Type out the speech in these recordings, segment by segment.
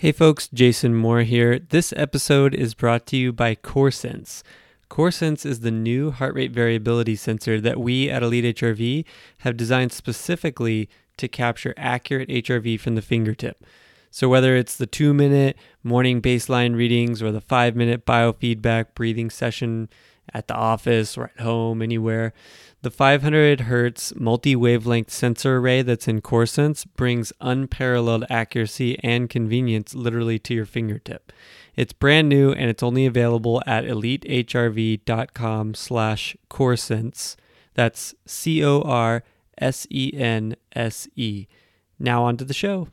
Hey folks, Jason Moore here. This episode is brought to you by CoreSense. CoreSense is the new heart rate variability sensor that we at Elite HRV have designed specifically to capture accurate HRV from the fingertip. So whether it's the 2-minute morning baseline readings or the 5-minute biofeedback breathing session at the office or at home, anywhere, the 500 Hertz multi-wavelength sensor array that's in CoreSense brings unparalleled accuracy and convenience literally to your fingertip. It's brand new and it's only available at elitehrv.com/CoreSense. That's CoreSense. Now on to the show.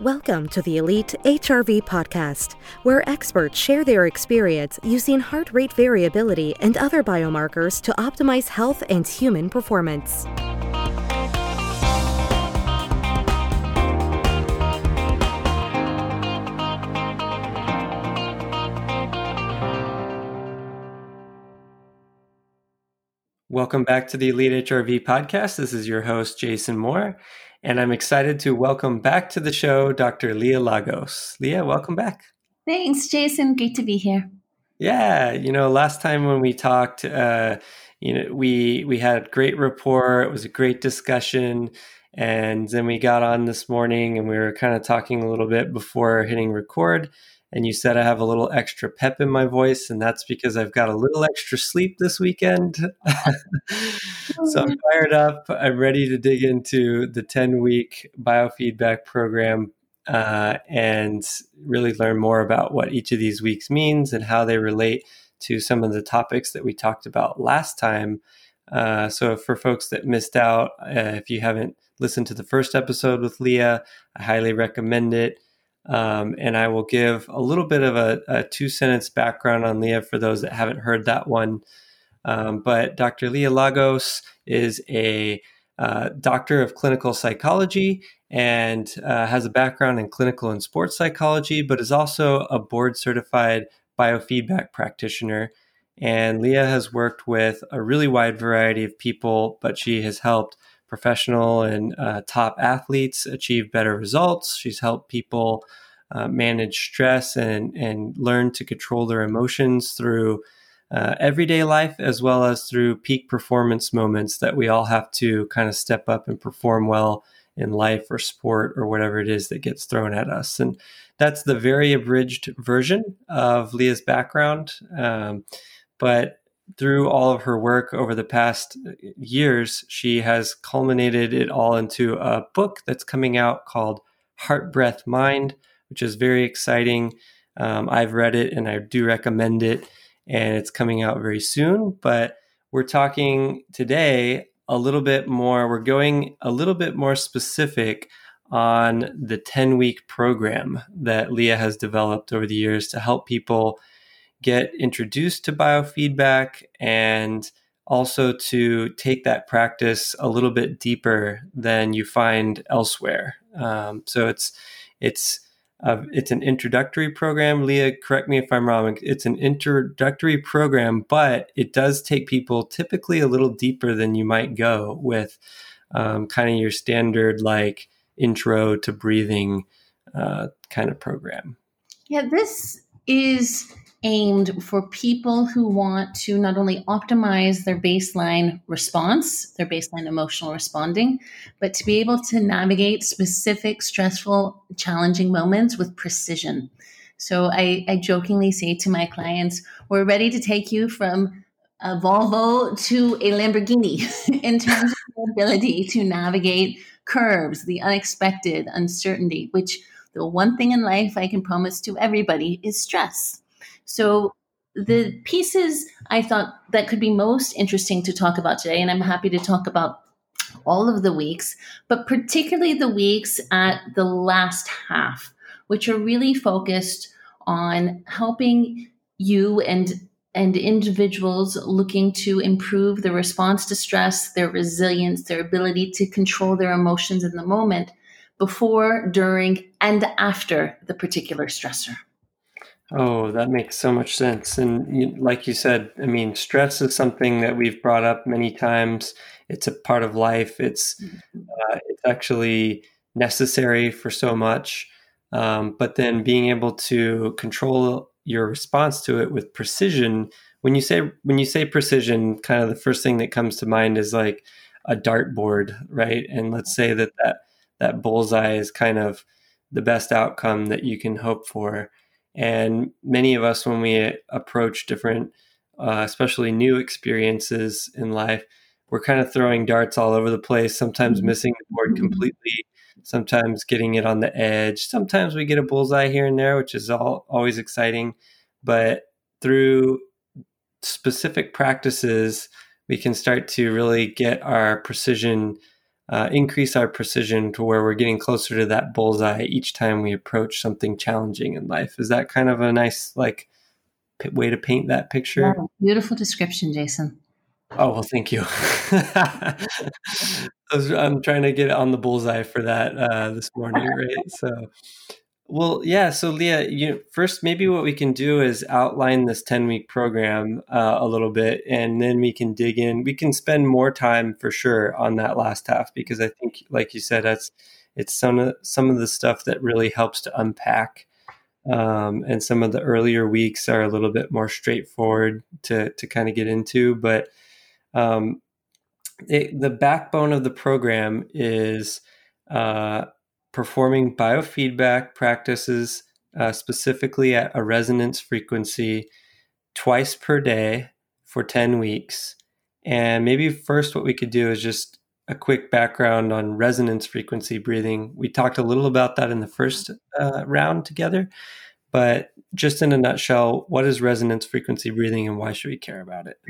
Welcome to the Elite HRV podcast, where experts share their experience using heart rate variability and other biomarkers to optimize health and human performance. Welcome back to the Elite HRV podcast. This is your host, Jason Moore. And I'm excited to welcome back to the show, Dr. Leah Lagos. Leah, welcome back. Thanks, Jason. Great to be here. Yeah. You know, last time when we talked, we had great rapport. It was a great discussion. And then we got on this morning and we were kind of talking a little bit before hitting record. And you said I have a little extra pep in my voice, and that's because I've got a little extra sleep this weekend. So I'm fired up. I'm ready to dig into the 10-week biofeedback program and really learn more about what each of these weeks means and how they relate to some of the topics that we talked about last time. So for folks that missed out, if you haven't listened to the first episode with Leah, I highly recommend it. And I will give a little bit of a 2-sentence background on Leah for those that haven't heard that one. But Dr. Leah Lagos is a doctor of clinical psychology and has a background in clinical and sports psychology, but is also a board-certified biofeedback practitioner. And Leah has worked with a really wide variety of people, but she has helped professional and top athletes achieve better results. She's helped people manage stress and learn to control their emotions through everyday life, as well as through peak performance moments that we all have to kind of step up and perform well in life or sport or whatever it is that gets thrown at us. And that's the very abridged version of Leah's background. But through all of her work over the past years, she has culminated it all into a book that's coming out called Heart, Breath, Mind, which is very exciting. I've read it and I do recommend it, and it's coming out very soon. But we're talking today a little bit more, we're going a little bit more specific on the 10-week program that Leah has developed over the years to help people get introduced to biofeedback and also to take that practice a little bit deeper than you find elsewhere. So it's an introductory program. Leah, correct me if I'm wrong. It's an introductory program, but it does take people typically a little deeper than you might go with kind of your standard like intro to breathing kind of program. Yeah, this is aimed for people who want to not only optimize their baseline response, their baseline emotional responding, but to be able to navigate specific, stressful, challenging moments with precision. So I jokingly say to my clients, we're ready to take you from a Volvo to a Lamborghini in terms of the ability to navigate curves, the unexpected, uncertainty, which the one thing in life I can promise to everybody is stress. So the pieces I thought that could be most interesting to talk about today, and I'm happy to talk about all of the weeks, but particularly the weeks at the last half, which are really focused on helping you and individuals looking to improve their response to stress, their resilience, their ability to control their emotions in the moment before, during, and after the particular stressor. Oh, that makes so much sense. And like you said, I mean, stress is something that we've brought up many times. It's a part of life. It's actually necessary for so much, but then being able to control your response to it with precision. When you say precision, kind of the first thing that comes to mind is like a dartboard, right? And let's say that bullseye is kind of the best outcome that you can hope for. And many of us, when we approach different, especially new experiences in life, we're kind of throwing darts all over the place, sometimes missing the board completely, sometimes getting it on the edge. Sometimes we get a bullseye here and there, which is always exciting. But through specific practices, we can start to really get our precision, increase our precision to where we're getting closer to that bullseye each time we approach something challenging in life. Is that kind of a nice way to paint that picture? Wow, beautiful description, Jason. Oh, well, thank you. I'm trying to get on the bullseye for that this morning, right? So Leah, first, maybe what we can do is outline this 10-week program a little bit, and then we can dig in. We can spend more time for sure on that last half, because I think, like you said, it's some of the stuff that really helps to unpack. And some of the earlier weeks are a little bit more straightforward to kind of get into, but the backbone of the program is performing biofeedback practices specifically at a resonance frequency twice per day for 10 weeks. And maybe first what we could do is just a quick background on resonance frequency breathing. We talked a little about that in the first round together, but just in a nutshell, what is resonance frequency breathing and why should we care about it?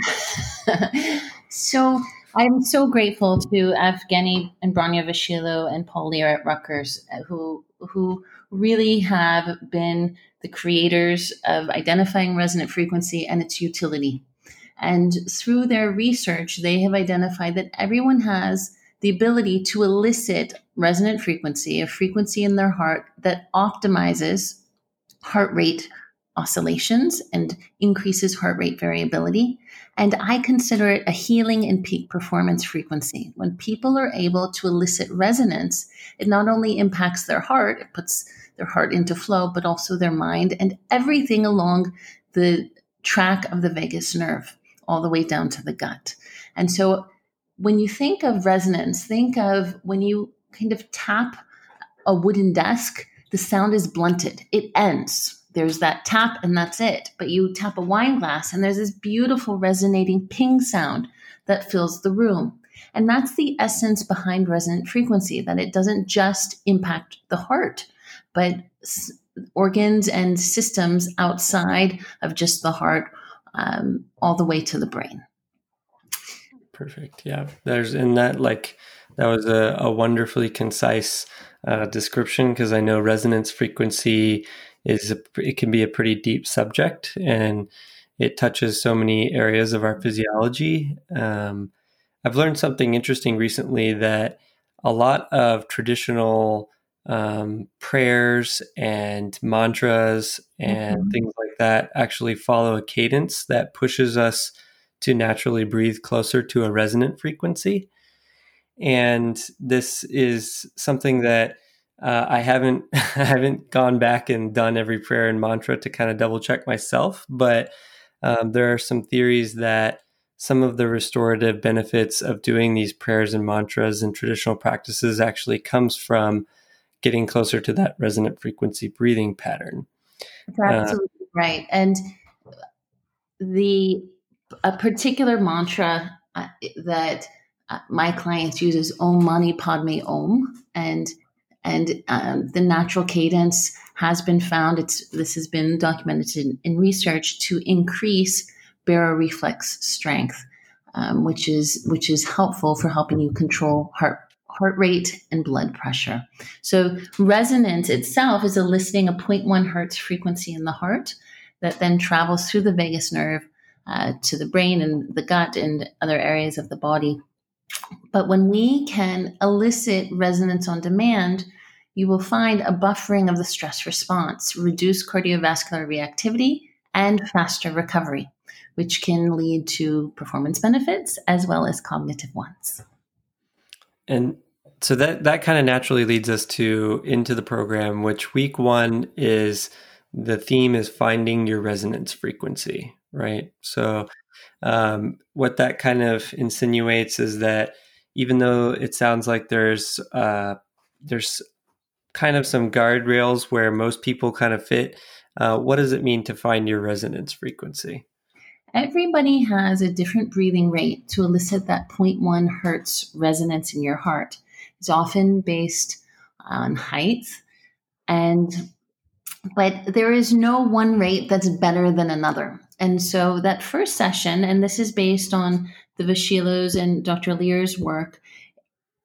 So I'm so grateful to Evgeny and Bronya Vaschillo and Paul Lear at Rutgers, who really have been the creators of identifying resonant frequency and its utility. And through their research, they have identified that everyone has the ability to elicit resonant frequency, a frequency in their heart that optimizes heart rate oscillations and increases heart rate variability. And I consider it a healing and peak performance frequency. When people are able to elicit resonance, it not only impacts their heart, it puts their heart into flow, but also their mind and everything along the track of the vagus nerve, all the way down to the gut. And so when you think of resonance, think of when you kind of tap a wooden desk, the sound is blunted. It ends. There's that tap and that's it. But you tap a wine glass and there's this beautiful resonating ping sound that fills the room. And that's the essence behind resonant frequency, that it doesn't just impact the heart, but organs and systems outside of just the heart, all the way to the brain. Perfect. Yeah. That was a wonderfully concise description, because I know resonance frequency it can be a pretty deep subject, and it touches so many areas of our physiology. I've learned something interesting recently, that a lot of traditional prayers and mantras and things like that actually follow a cadence that pushes us to naturally breathe closer to a resonant frequency. And this is something that I haven't gone back and done every prayer and mantra to kind of double check myself, but there are some theories that some of the restorative benefits of doing these prayers and mantras and traditional practices actually comes from getting closer to that resonant frequency breathing pattern. That's absolutely right. And a particular mantra that my clients use is Om Mani Padme Om, and the natural cadence has been found. This has been documented in research to increase baroreflex strength, which is helpful for helping you control heart rate and blood pressure. So resonance itself is eliciting a 0.1 hertz frequency in the heart that then travels through the vagus nerve to the brain and the gut and other areas of the body. But when we can elicit resonance on demand, you will find a buffering of the stress response, reduced cardiovascular reactivity, and faster recovery, which can lead to performance benefits as well as cognitive ones. And So that kind of naturally leads us into the program, which week one is, the theme is finding your resonance frequency, right? So what that kind of insinuates is that even though it sounds like there's kind of some guardrails where most people kind of fit, what does it mean to find your resonance frequency? Everybody has a different breathing rate to elicit that 0.1 hertz resonance in your heart. It's often based on height, but there is no one rate that's better than another. And so that first session, and this is based on the Vaschillo's and Dr. Lear's work,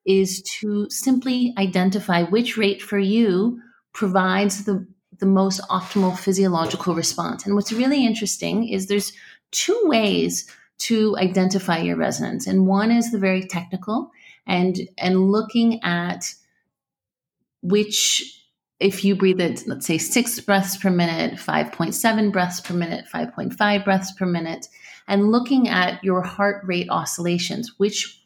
is to simply identify which rate for you provides the most optimal physiological response. And what's really interesting is there's two ways to identify your resonance. And one is the very technical and looking at which, if you breathe at, let's say, 6 breaths per minute, 5.7 breaths per minute, 5.5 breaths per minute, and looking at your heart rate oscillations, which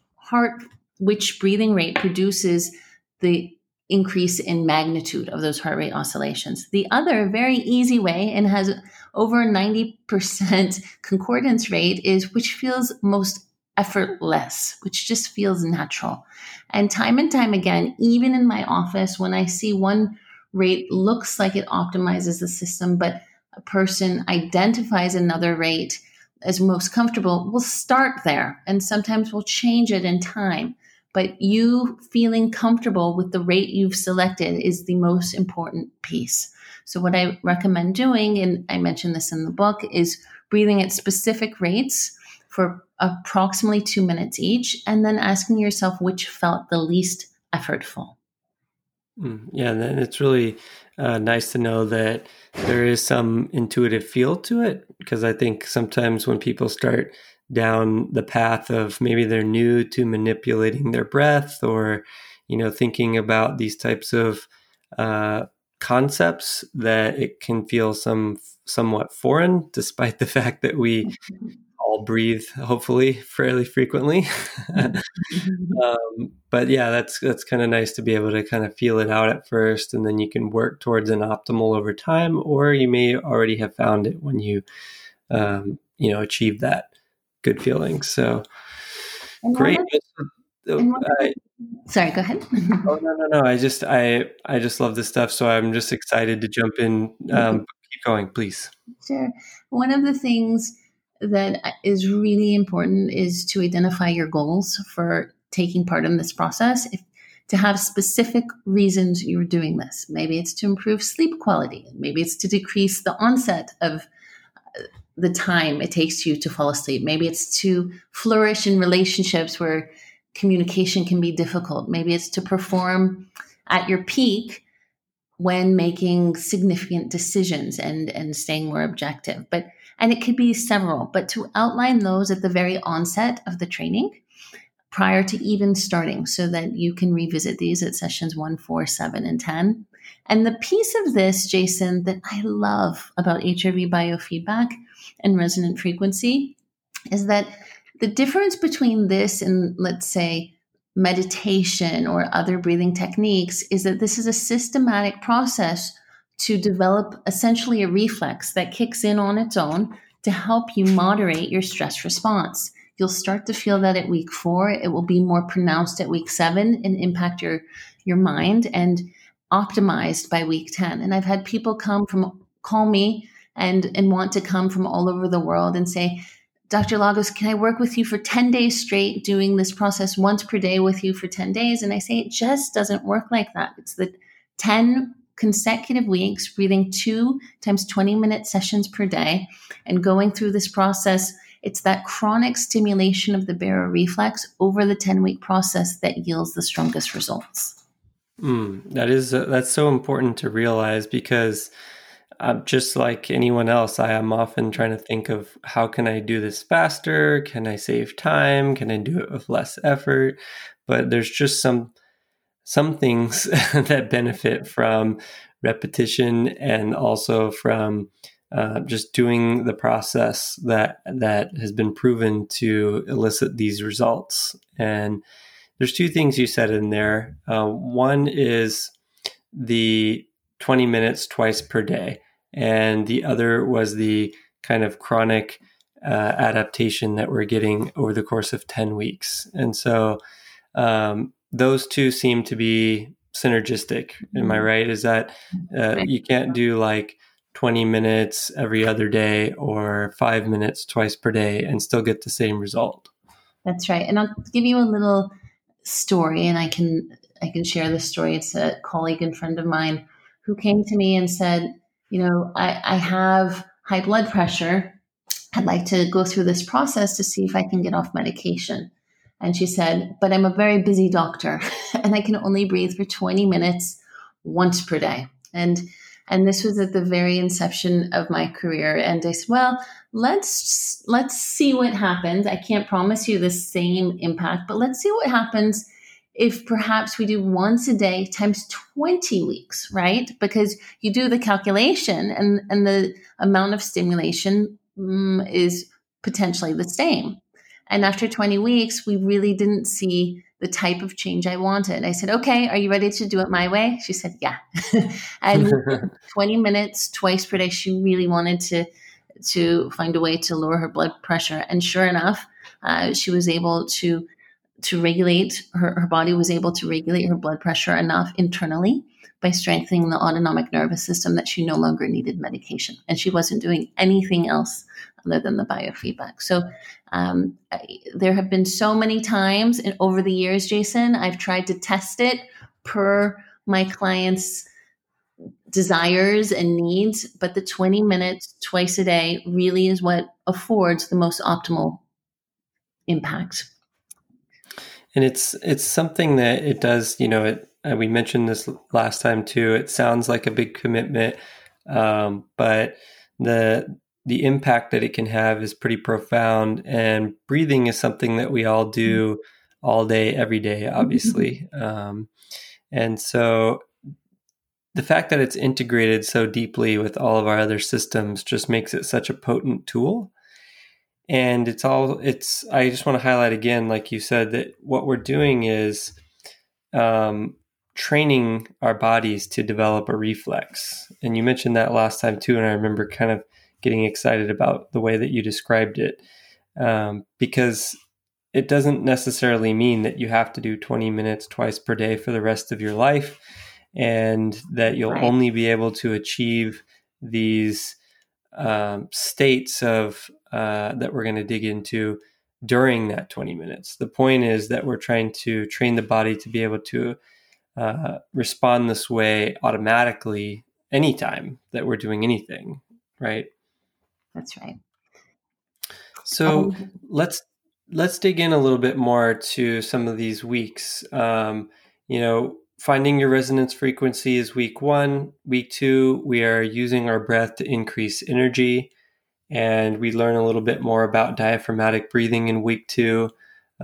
breathing rate produces the increase in magnitude of those heart rate oscillations. The other very easy way, and has over 90% concordance rate, is which feels most effortless, which just feels natural. And time again, even in my office, when I see one rate looks like it optimizes the system, but a person identifies another rate as most comfortable, we'll start there. And sometimes we'll change it in time. But you feeling comfortable with the rate you've selected is the most important piece. So what I recommend doing, and I mentioned this in the book, is breathing at specific rates for approximately 2 minutes each, and then asking yourself which felt the least effortful. Yeah, and it's really nice to know that there is some intuitive feel to it, because I think sometimes when people start down the path of maybe they're new to manipulating their breath, or, thinking about these types of concepts, that it can feel somewhat foreign, despite the fact that we all breathe, hopefully, fairly frequently. But yeah, that's kind of nice to be able to kind of feel it out at first, and then you can work towards an optimal over time, or you may already have found it when you, achieve that good feeling. So great. Sorry, go ahead. Oh, no. I just love this stuff. So I'm just excited to jump in. Keep going, please. Sure. One of the things that is really important is to identify your goals for taking part in this process, to have specific reasons you're doing this. Maybe it's to improve sleep quality. Maybe it's to decrease the onset of the time it takes you to fall asleep. Maybe it's to flourish in relationships where communication can be difficult. Maybe it's to perform at your peak when making significant decisions and staying more objective. And it could be several, but to outline those at the very onset of the training prior to even starting, so that you can revisit these at sessions 1, 4, 7, and 10. And the piece of this, Jason, that I love about HRV biofeedback and resonant frequency is that the difference between this and, let's say, meditation or other breathing techniques is that this is a systematic process to develop essentially a reflex that kicks in on its own to help you moderate your stress response. You'll start to feel that at week 4. It will be more pronounced at week 7 and impact your mind, and optimized by week 10. And I've had people call me and want to come from all over the world and say, Dr. Lagos, can I work with you for 10 days straight, doing this process once per day with you for 10 days? And I say, it just doesn't work like that. It's the 10 consecutive weeks, breathing 2 times 20-minute sessions per day and going through this process. It's that chronic stimulation of the baroreflex over the 10-week process that yields the strongest results. That's so important to realize, because just like anyone else, I am often trying to think of, how can I do this faster? Can I save time? Can I do it with less effort? But there's just some things that benefit from repetition, and also from just doing the process that has been proven to elicit these results. And There's two things you said in there. One is the 20 minutes twice per day, and the other was the kind of chronic adaptation that we're getting over the course of 10 weeks. And so those two seem to be synergistic. Am I right? Is that you can't do like 20 minutes every other day or 5 minutes twice per day and still get the same result? That's right. And I'll give you a little story, and I can share this story. It's a colleague and friend of mine who came to me and said, you know, I have high blood pressure. I'd like to go through this process to see if I can get off medication. And she said, but I'm a very busy doctor and I can only breathe for 20 minutes once per day. And this was at the very inception of my career. And I said, well, let's see what happens. I can't promise you the same impact, but let's see what happens if perhaps we do once a day times 20 weeks, right? Because you do the calculation and the amount of stimulation is potentially the same. And after 20 weeks, we really didn't see the type of change I wanted. I said, okay, are you ready to do it my way? She said, yeah. And 20 minutes twice per day, she really wanted to find a way to lower her blood pressure. And sure enough, she was able to regulate, her body was able to regulate her blood pressure enough internally by strengthening the autonomic nervous system that she no longer needed medication. And she wasn't doing anything else other than the biofeedback. So there have been so many times over the years, Jason, I've tried to test it per my clients' desires and needs, but the 20 minutes twice a day really is what affords the most optimal impact. And it's something that it does, you know, we mentioned this last time too. It sounds like a big commitment, but the impact that it can have is pretty profound. And breathing is something that we all do all day, every day, obviously. Mm-hmm. And so the fact that it's integrated so deeply with all of our other systems just makes it such a potent tool. And I just want to highlight again, like you said, that what we're doing is training our bodies to develop a reflex. And you mentioned that last time too. And I remember kind of getting excited about the way that you described it, because it doesn't necessarily mean that you have to do 20 minutes twice per day for the rest of your life and that you'll only be able to achieve these states of that we're going to dig into during that 20 minutes. The point is that we're trying to train the body to be able to respond this way automatically anytime that we're doing anything, right? That's right. So let's dig in a little bit more to some of these weeks. You know, finding your resonance frequency is week 1. Week 2, we are using our breath to increase energy. And we learn a little bit more about diaphragmatic breathing in week 2.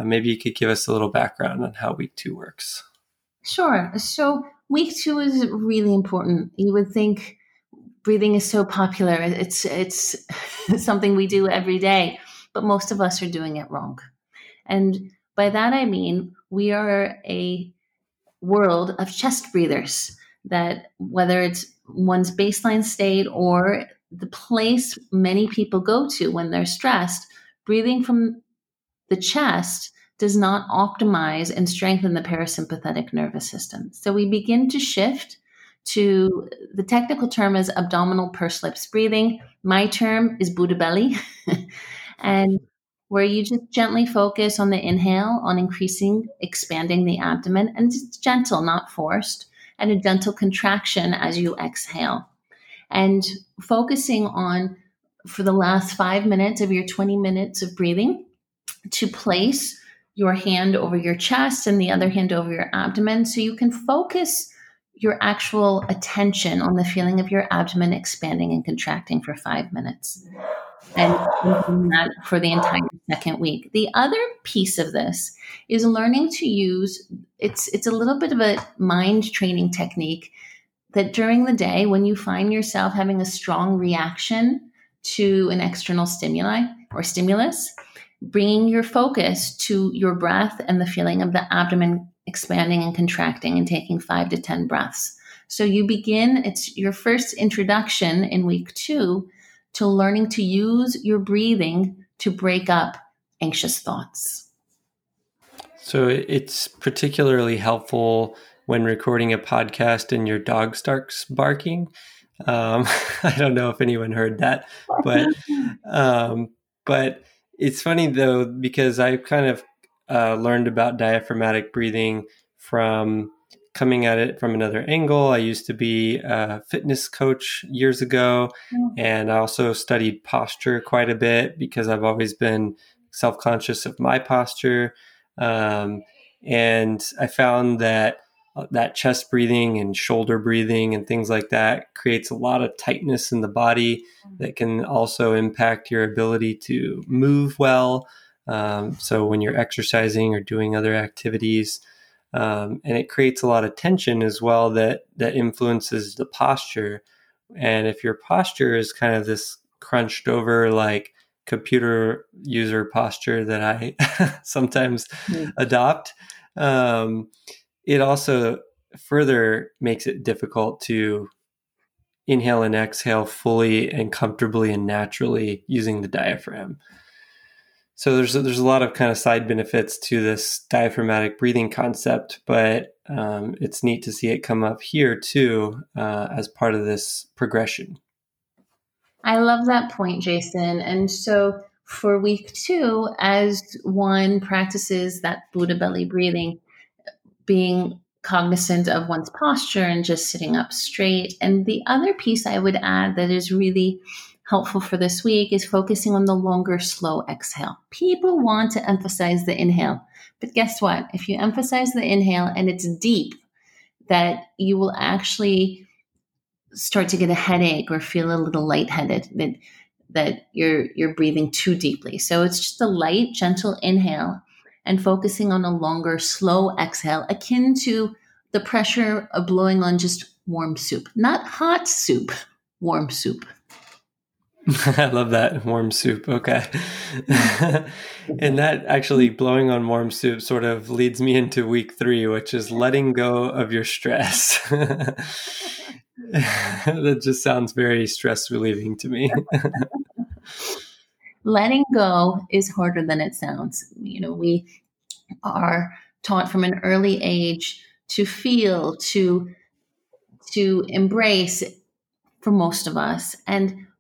Maybe you could give us a little background on how week 2 works. Sure. So week 2 is really important. You would think breathing is so popular. It's something we do every day, but most of us are doing it wrong. And by that, I mean, we are a world of chest breathers that whether it's one's baseline state or the place many people go to when they're stressed, breathing from the chest does not optimize and strengthen the parasympathetic nervous system. So we begin to shift to, the technical term is abdominal pursed lips breathing. My term is Buddha belly. And where you just gently focus on the inhale, on increasing, expanding the abdomen, and it's gentle, not forced, and a gentle contraction as you exhale. And focusing on, for the last 5 minutes of your 20 minutes of breathing, to place your hand over your chest and the other hand over your abdomen so you can focus your actual attention on the feeling of your abdomen expanding and contracting for 5 minutes. And that for the entire second week. The other piece of this is learning to use, it's a little bit of a mind training technique, that during the day, when you find yourself having a strong reaction to an external stimulus, bringing your focus to your breath and the feeling of the abdomen expanding and contracting, and taking 5 to 10 breaths. So you begin, it's your first introduction in week 2 to learning to use your breathing to break up anxious thoughts. So it's particularly helpful when recording a podcast and your dog starts barking. I don't know if anyone heard that, but it's funny though, because I kind of learned about diaphragmatic breathing from coming at it from another angle. I used to be a fitness coach years ago, and I also studied posture quite a bit because I've always been self-conscious of my posture. And I found that chest breathing and shoulder breathing and things like that creates a lot of tightness in the body that can also impact your ability to move well. So when you're exercising or doing other activities, and it creates a lot of tension as well that influences the posture. And if your posture is kind of this crunched over, like computer user posture that I sometimes adopt, it also further makes it difficult to inhale and exhale fully and comfortably and naturally using the diaphragm. So there's a lot of kind of side benefits to this diaphragmatic breathing concept, but it's neat to see it come up here too as part of this progression. I love that point, Jason. And so for week 2, as one practices that Buddha belly breathing, being cognizant of one's posture and just sitting up straight. And the other piece I would add that is really helpful for this week is focusing on the longer, slow exhale. People want to emphasize the inhale, but guess what? If you emphasize the inhale and it's deep, that you will actually start to get a headache or feel a little lightheaded, that you're breathing too deeply. So it's just a light, gentle inhale and focusing on a longer, slow exhale, akin to the pressure of blowing on just warm soup, not hot soup, warm soup. I love that, warm soup. Okay. And that actually, blowing on warm soup sort of leads me into week 3, which is letting go of your stress. That just sounds very stress relieving to me. Letting go is harder than it sounds. You know, we are taught from an early age to feel, to embrace for most of us.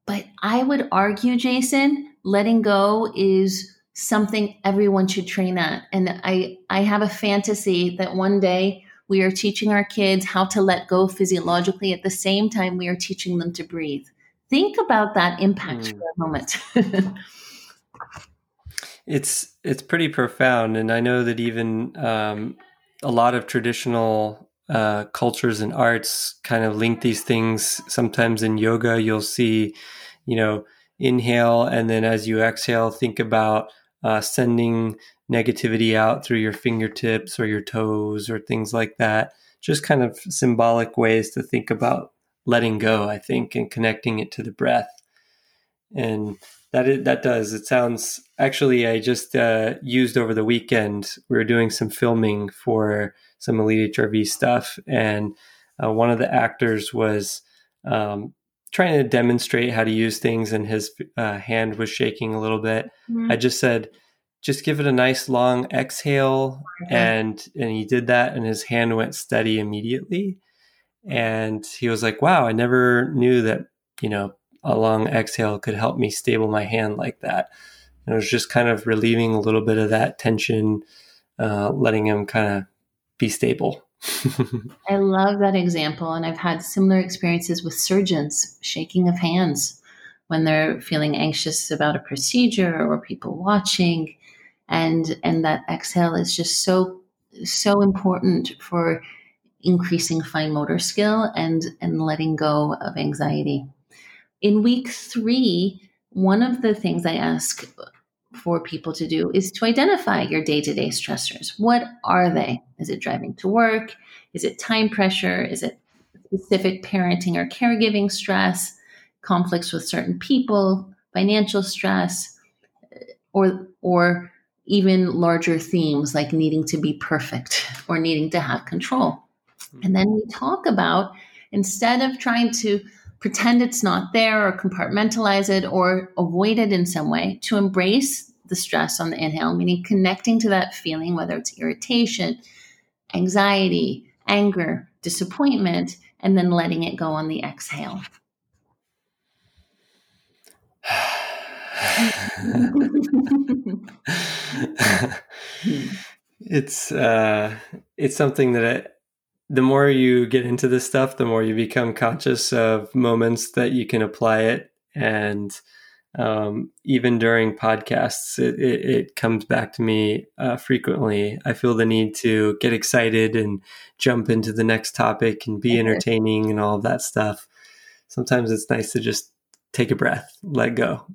But I would argue, Jason, letting go is something everyone should train at. And I have a fantasy that one day we are teaching our kids how to let go physiologically at the same time we are teaching them to breathe. Think about that impact for a moment. It's pretty profound. And I know that even a lot of traditional cultures and arts kind of link these things. Sometimes in yoga, you'll see, you know, inhale, and then as you exhale, think about sending negativity out through your fingertips or your toes or things like that. Just kind of symbolic ways to think about letting go, I think, and connecting it to the breath. And it sounds, actually, I just used over the weekend, we were doing some filming for some Elite HRV stuff. And one of the actors was trying to demonstrate how to use things, and his hand was shaking a little bit. Mm-hmm. I just said, just give it a nice long exhale. Mm-hmm. And he did that, and his hand went steady immediately. And he was like, wow, I never knew that, you know, a long exhale could help me stable my hand like that. And it was just kind of relieving a little bit of that tension, letting him kind of be stable. I love that example. And I've had similar experiences with surgeons, shaking of hands when they're feeling anxious about a procedure or people watching. And that exhale is just so, so important for increasing fine motor skill and letting go of anxiety. In week 3, one of the things I ask for people to do is to identify your day-to-day stressors. What are they? Is it driving to work? Is it time pressure? Is it specific parenting or caregiving stress? Conflicts with certain people? Financial stress? or even larger themes like needing to be perfect or needing to have control. And then we talk about, instead of trying to pretend it's not there or compartmentalize it or avoid it in some way, to embrace the stress on the inhale, meaning connecting to that feeling, whether it's irritation, anxiety, anger, disappointment, and then letting it go on the exhale. It's something that the more you get into this stuff, the more you become conscious of moments that you can apply it. And even during podcasts, it comes back to me frequently. I feel the need to get excited and jump into the next topic and be entertaining and all of that stuff. Sometimes it's nice to just take a breath, let go.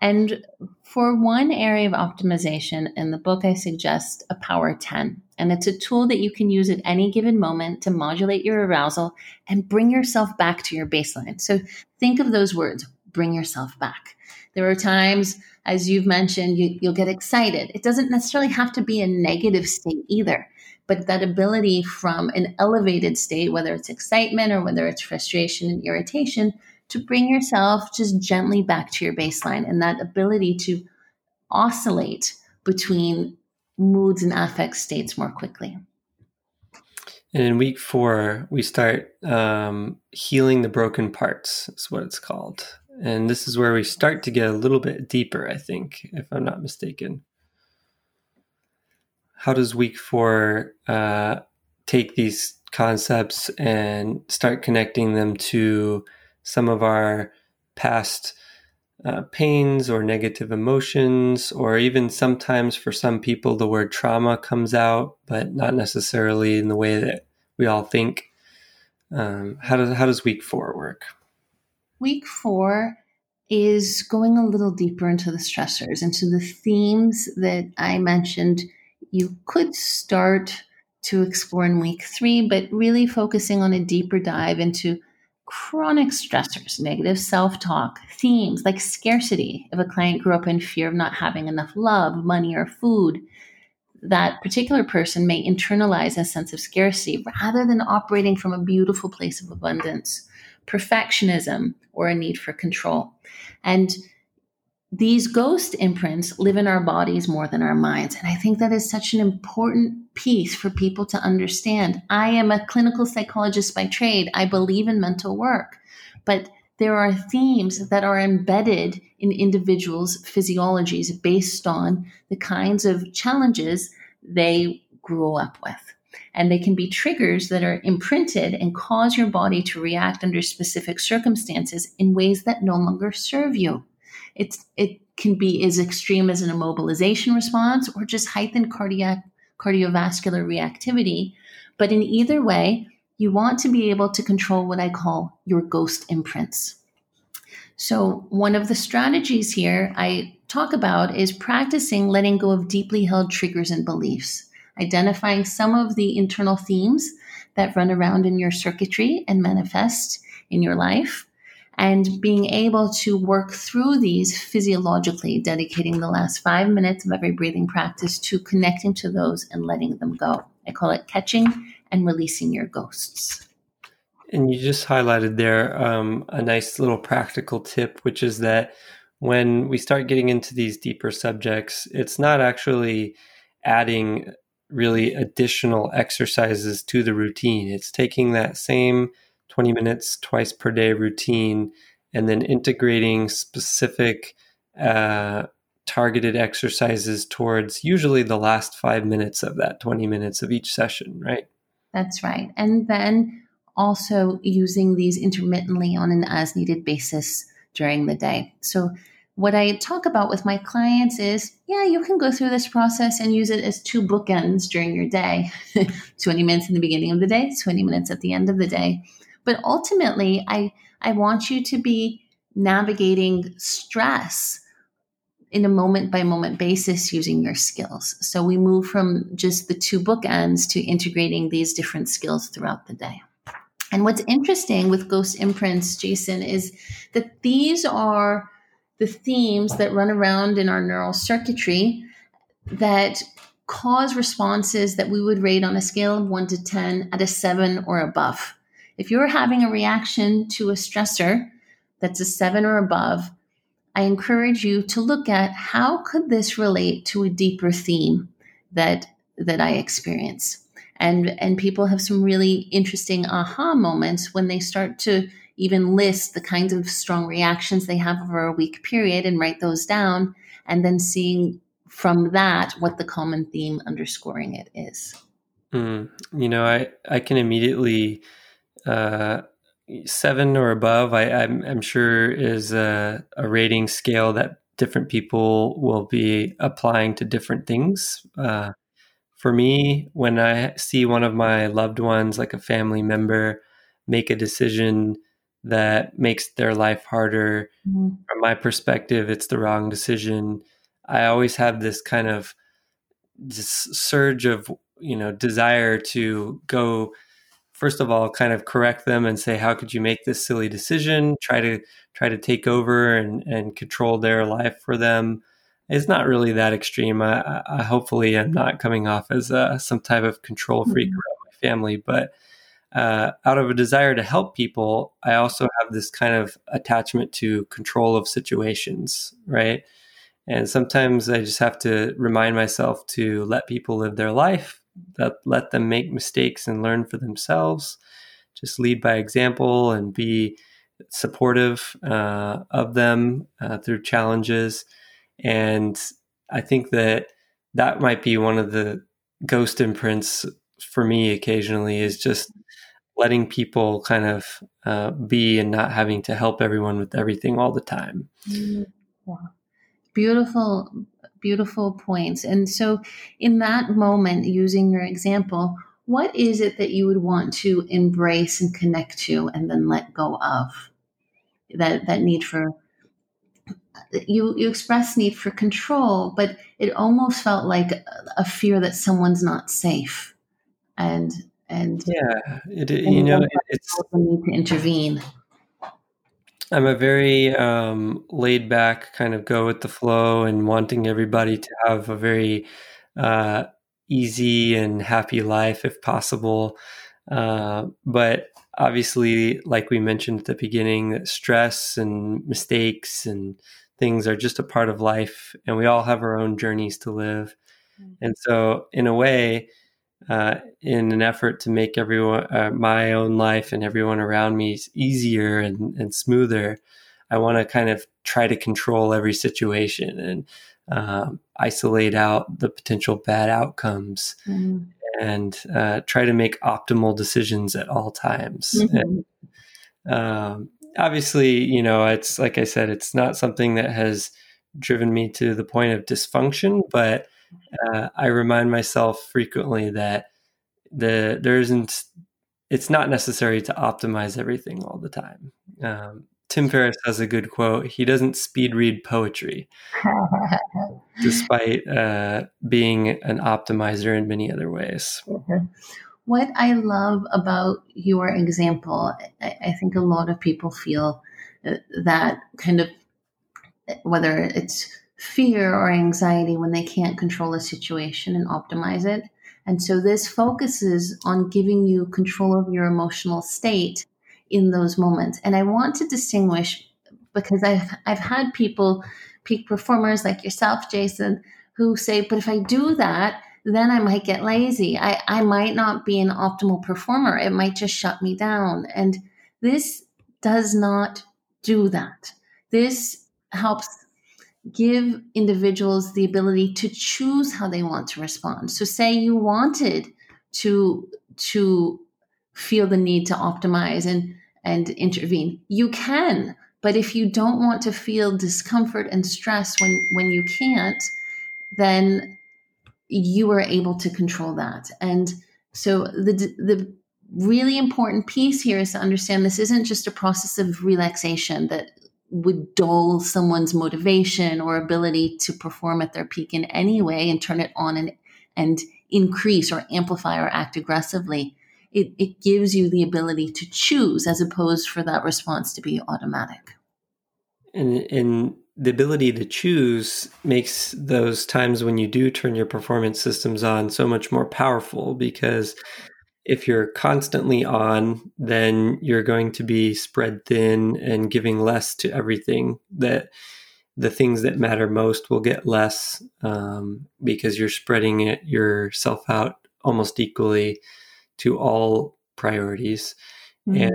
And for one area of optimization in the book, I suggest a power 10. And it's a tool that you can use at any given moment to modulate your arousal and bring yourself back to your baseline. So think of those words, bring yourself back. There are times, as you've mentioned, you'll get excited. It doesn't necessarily have to be a negative state either, but that ability from an elevated state, whether it's excitement or whether it's frustration and irritation, to bring yourself just gently back to your baseline, and that ability to oscillate between moods and affect states more quickly. And in week 4, we start healing the broken parts, is what it's called. And this is where we start to get a little bit deeper, I think, if I'm not mistaken. How does week 4 take these concepts and start connecting them to some of our past pains or negative emotions, or even sometimes for some people, the word trauma comes out, but not necessarily in the way that we all think. How does week 4 work? Week 4 is going a little deeper into the stressors, into the themes that I mentioned. You could start to explore in week 3, but really focusing on a deeper dive into chronic stressors, negative self-talk, themes like scarcity. If a client grew up in fear of not having enough love, money, or food, that particular person may internalize a sense of scarcity rather than operating from a beautiful place of abundance, perfectionism, or a need for control. And these ghost imprints live in our bodies more than our minds. And I think that is such an important piece for people to understand. I am a clinical psychologist by trade. I believe in mental work, but there are themes that are embedded in individuals' physiologies based on the kinds of challenges they grew up with. And they can be triggers that are imprinted and cause your body to react under specific circumstances in ways that no longer serve you. It can be as extreme as an immobilization response or just heightened cardiovascular reactivity. But in either way, you want to be able to control what I call your ghost imprints. So one of the strategies here I talk about is practicing letting go of deeply held triggers and beliefs, identifying some of the internal themes that run around in your circuitry and manifest in your life, and being able to work through these physiologically, dedicating the last 5 minutes of every breathing practice to connecting to those and letting them go. I call it catching and releasing your ghosts. And you just highlighted there a nice little practical tip, which is that when we start getting into these deeper subjects, it's not actually adding really additional exercises to the routine. It's taking that same 20 minutes twice per day routine, and then integrating specific targeted exercises towards usually the last 5 minutes of that 20 minutes of each session, right? That's right. And then also using these intermittently on an as-needed basis during the day. So what I talk about with my clients is, you can go through this process and use it as 2 bookends during your day, 20 minutes in the beginning of the day, 20 minutes at the end of the day. But ultimately, I want you to be navigating stress in a moment-by-moment basis using your skills. So we move from just the 2 bookends to integrating these different skills throughout the day. And what's interesting with ghost imprints, Jason, is that these are the themes that run around in our neural circuitry that cause responses that we would rate on a scale of 1 to 10 at a 7 or above. If you're having a reaction to a stressor that's a 7 or above, I encourage you to look at how could this relate to a deeper theme that I experience. And people have some really interesting aha moments when they start to even list the kinds of strong reactions they have over a week period and write those down, and then seeing from that what the common theme underscoring it is. You know, I can immediately 7 or above, I'm sure is a rating scale that different people will be applying to different things. For me, when I see one of my loved ones, like a family member, make a decision that makes their life harder, from my perspective, it's the wrong decision. I always have this kind of this surge of, you know, desire to go, first of all, kind of correct them and say, how could you make this silly decision? Try to take over and control their life for them. It's not really that extreme. I hopefully am not coming off as some type of control freak around my family, but out of a desire to help people, I also have this kind of attachment to control of situations, right? And sometimes I just have to remind myself to let people live their life, that let them make mistakes and learn for themselves, just lead by example and be supportive of them through challenges. And I think that might be one of the ghost imprints for me occasionally, is just letting people kind of be and not having to help everyone with everything all the time. Yeah. Beautiful, beautiful points. And so in that moment, using your example, what is it that you would want to embrace and connect to and then let go of? That need for, you express need for control, but it almost felt like a fear that someone's not safe. And yeah, it's the need to intervene. I'm a very laid back kind of go with the flow and wanting everybody to have a very easy and happy life if possible. But obviously, like we mentioned at the beginning, stress and mistakes and things are just a part of life, and we all have our own journeys to live. And so in a way, in an effort to make everyone, my own life and everyone around me easier and smoother, I want to kind of try to control every situation and isolate out the potential bad outcomes and try to make optimal decisions at all times. And, obviously, you know, it's like I said, it's not something that has driven me to the point of dysfunction, but I remind myself frequently that it's not necessary to optimize everything all the time. Tim Ferriss has a good quote. He doesn't speed read poetry, despite being an optimizer in many other ways. What I love about your example, I think a lot of people feel that kind of, whether it's fear or anxiety when they can't control a situation and optimize it. And so this focuses on giving you control of your emotional state in those moments. And I want to distinguish, because I've had people, peak performers like yourself, Jason, who say, but if I do that, then I might get lazy. I might not be an optimal performer. It might just shut me down. And this does not do that. This helps give individuals the ability to choose how they want to respond. So say you wanted to feel the need to optimize and intervene. You can, but if you don't want to feel discomfort and stress when you can't, then you are able to control that. And so the really important piece here is to understand this isn't just a process of relaxation that would dull someone's motivation or ability to perform at their peak in any way and turn it on and increase or amplify or act aggressively. It gives you the ability to choose, as opposed for that response to be automatic. And the ability to choose makes those times when you do turn your performance systems on so much more powerful, because if you're constantly on, then you're going to be spread thin and giving less to everything. That the things that matter most will get less because you're spreading it yourself out almost equally to all priorities. Mm-hmm.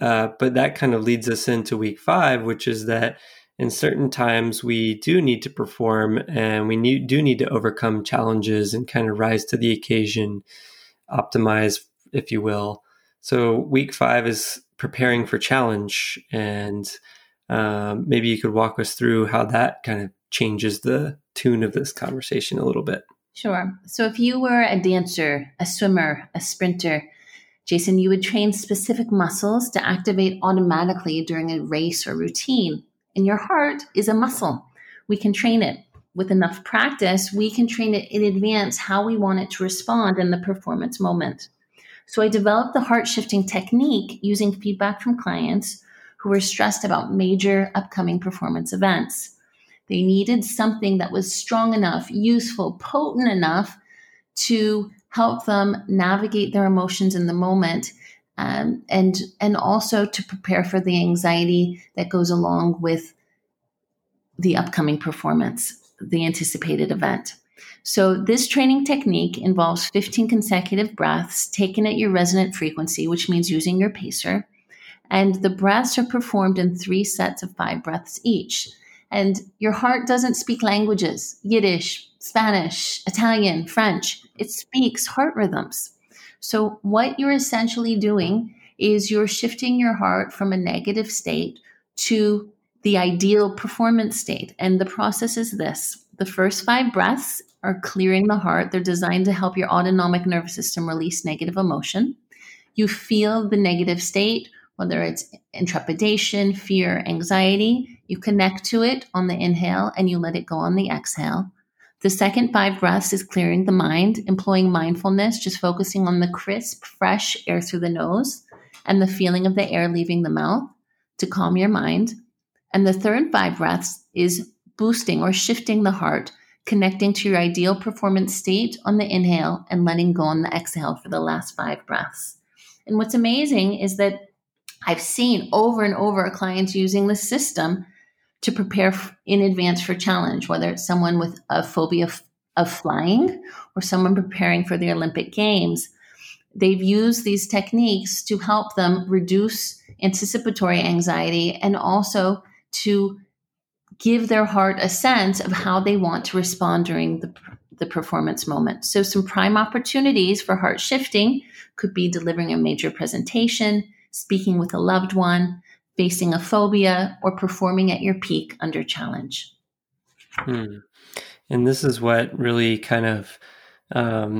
But that kind of leads us into week 5, which is that in certain times we do need to perform, and we do need to overcome challenges and kind of rise to the occasion, optimize, if you will. So week 5 is preparing for challenge, and maybe you could walk us through how that kind of changes the tune of this conversation a little bit. Sure. So if you were a dancer, a swimmer, a sprinter, Jason, you would train specific muscles to activate automatically during a race or routine. And your heart is a muscle. We can train it. With enough practice, we can train it in advance how we want it to respond in the performance moment. So I developed the heart shifting technique using feedback from clients who were stressed about major upcoming performance events. They needed something that was strong enough, useful, potent enough to help them navigate their emotions in the moment, and also to prepare for the anxiety that goes along with the upcoming performance, the anticipated event. So this training technique involves 15 consecutive breaths taken at your resonant frequency, which means using your pacer. And the breaths are performed in 3 sets of 5 breaths each. And your heart doesn't speak languages: Yiddish, Spanish, Italian, French. It speaks heart rhythms. So what you're essentially doing is you're shifting your heart from a negative state to the ideal performance state. And the process is this. The first 5 breaths are clearing the heart. They're designed to help your autonomic nervous system release negative emotion. You feel the negative state, whether it's trepidation, fear, anxiety. You connect to it on the inhale and you let it go on the exhale. The second 5 breaths is clearing the mind, employing mindfulness, just focusing on the crisp, fresh air through the nose and the feeling of the air leaving the mouth to calm your mind. And the third 5 breaths is boosting or shifting the heart, connecting to your ideal performance state on the inhale and letting go on the exhale for the last 5 breaths. And what's amazing is that I've seen over and over clients using this system to prepare in advance for challenge, whether it's someone with a phobia of flying or someone preparing for the Olympic Games. They've used these techniques to help them reduce anticipatory anxiety and also to give their heart a sense of how they want to respond during the performance moment. So some prime opportunities for heart shifting could be delivering a major presentation, speaking with a loved one, facing a phobia, or performing at your peak under challenge. And this is what really kind of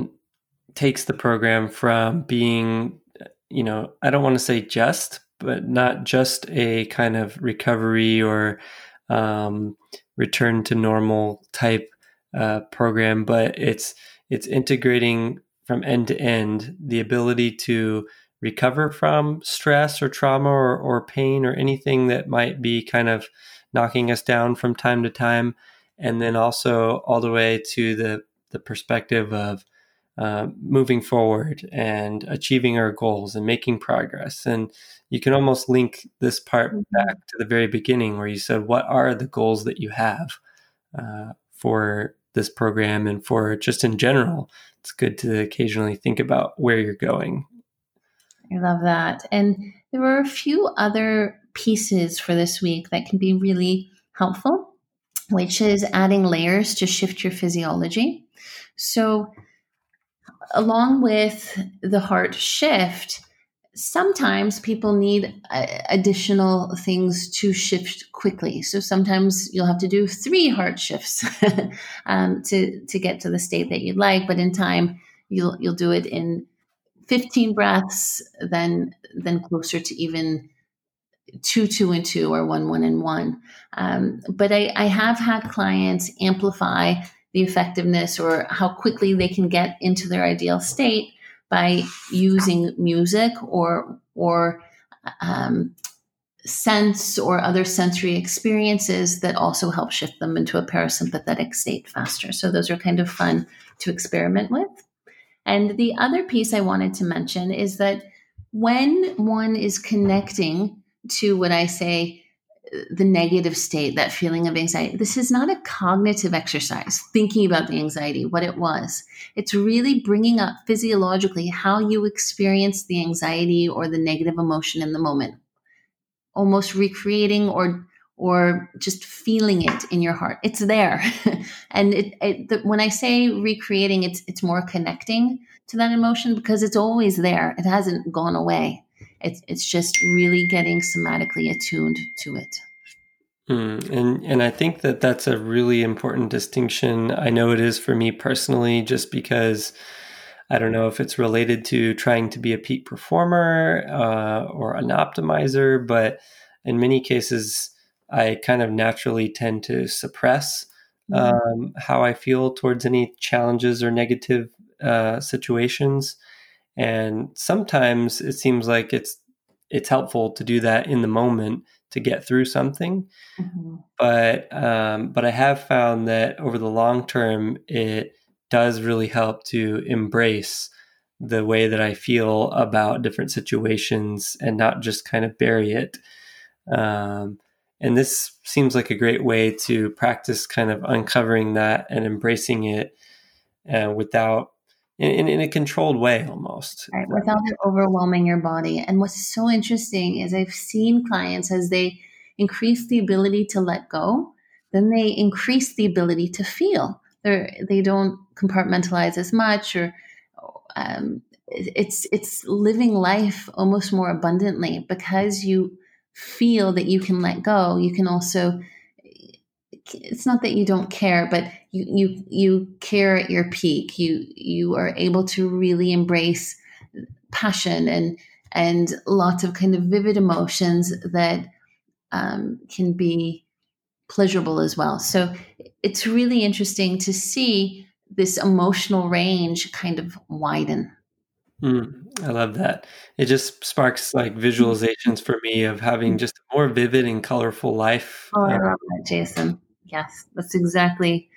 takes the program from being, you know, I don't want to say just, but not just a kind of recovery or return to normal type program, but it's integrating from end to end the ability to recover from stress or trauma or pain or anything that might be kind of knocking us down from time to time, and then also all the way to the perspective of moving forward and achieving our goals and making progress. And you can almost link this part back to the very beginning where you said, what are the goals that you have for this program and for just in general? It's good to occasionally think about where you're going. I love that. And there were a few other pieces for this week that can be really helpful, which is adding layers to shift your physiology. So along with the heart shift, sometimes people need additional things to shift quickly. So sometimes you'll have to do 3 heart shifts to get to the state that you'd like. But in time, you'll do it in 15 breaths, then closer to even 2, 2, and 2, or 1, 1, and 1. But I have had clients amplify the effectiveness or how quickly they can get into their ideal state by using music or sense or other sensory experiences that also help shift them into a parasympathetic state faster. So those are kind of fun to experiment with. And the other piece I wanted to mention is that when one is connecting to what I say, the negative state, that feeling of anxiety, this is not a cognitive exercise, thinking about the anxiety, what it was. It's really bringing up physiologically how you experience the anxiety or the negative emotion in the moment, almost recreating or just feeling it in your heart. It's there. And when I say recreating, it's more connecting to that emotion because it's always there. It hasn't gone away. It's just really getting somatically attuned to it. And I think that that's a really important distinction. I know it is for me personally, just because I don't know if it's related to trying to be a peak performer or an optimizer, but in many cases, I kind of naturally tend to suppress how I feel towards any challenges or negative situations. And sometimes it seems like it's helpful to do that in the moment to get through something. Mm-hmm. But I have found that over the long term, it does really help to embrace the way that I feel about different situations and not just kind of bury it. And this seems like a great way to practice kind of uncovering that and embracing it in a controlled way almost. Right, without it overwhelming your body. And what's so interesting is I've seen clients as they increase the ability to let go, then they increase the ability to feel. They don't compartmentalize as much or it's living life almost more abundantly because you feel that you can let go. You can also, it's not that you don't care, but you care at your peak. You are able to really embrace passion and lots of kind of vivid emotions that can be pleasurable as well. So it's really interesting to see this emotional range kind of widen. I love that. It just sparks like visualizations for me of having just a more vivid and colorful life. Oh, I love that, Jason. Yes, that's exactly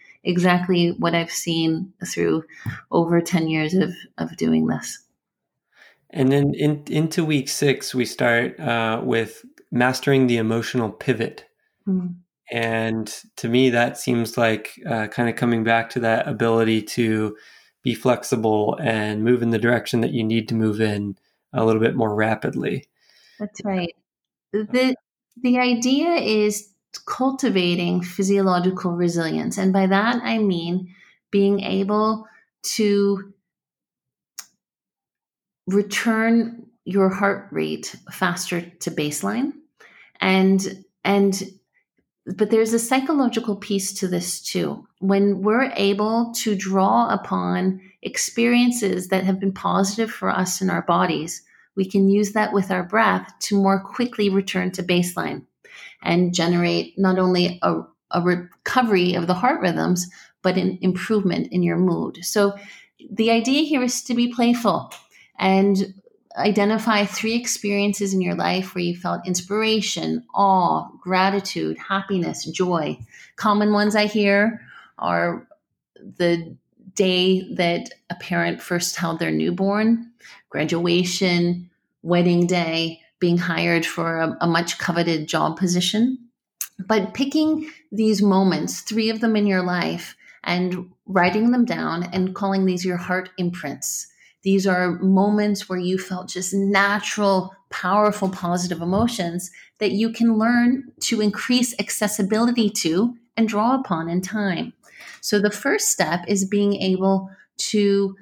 what I've seen through over 10 years of doing this. And then into week 6, we start with mastering the emotional pivot. Mm. And to me, that seems like kind of coming back to that ability to be flexible and move in the direction that you need to move in a little bit more rapidly. That's right. The idea is cultivating physiological resilience. And by that, I mean being able to return your heart rate faster to baseline. But there's a psychological piece to this too. When we're able to draw upon experiences that have been positive for us in our bodies, we can use that with our breath to more quickly return to baseline and generate not only a recovery of the heart rhythms, but an improvement in your mood. So the idea here is to be playful and identify 3 experiences in your life where you felt inspiration, awe, gratitude, happiness, joy. Common ones I hear are the day that a parent first held their newborn, graduation, wedding day, being hired for a much coveted job position. But picking these moments, 3 of them in your life, and writing them down and calling these your heart imprints. These are moments where you felt just natural, powerful, positive emotions that you can learn to increase accessibility to and draw upon in time. So the first step is being able to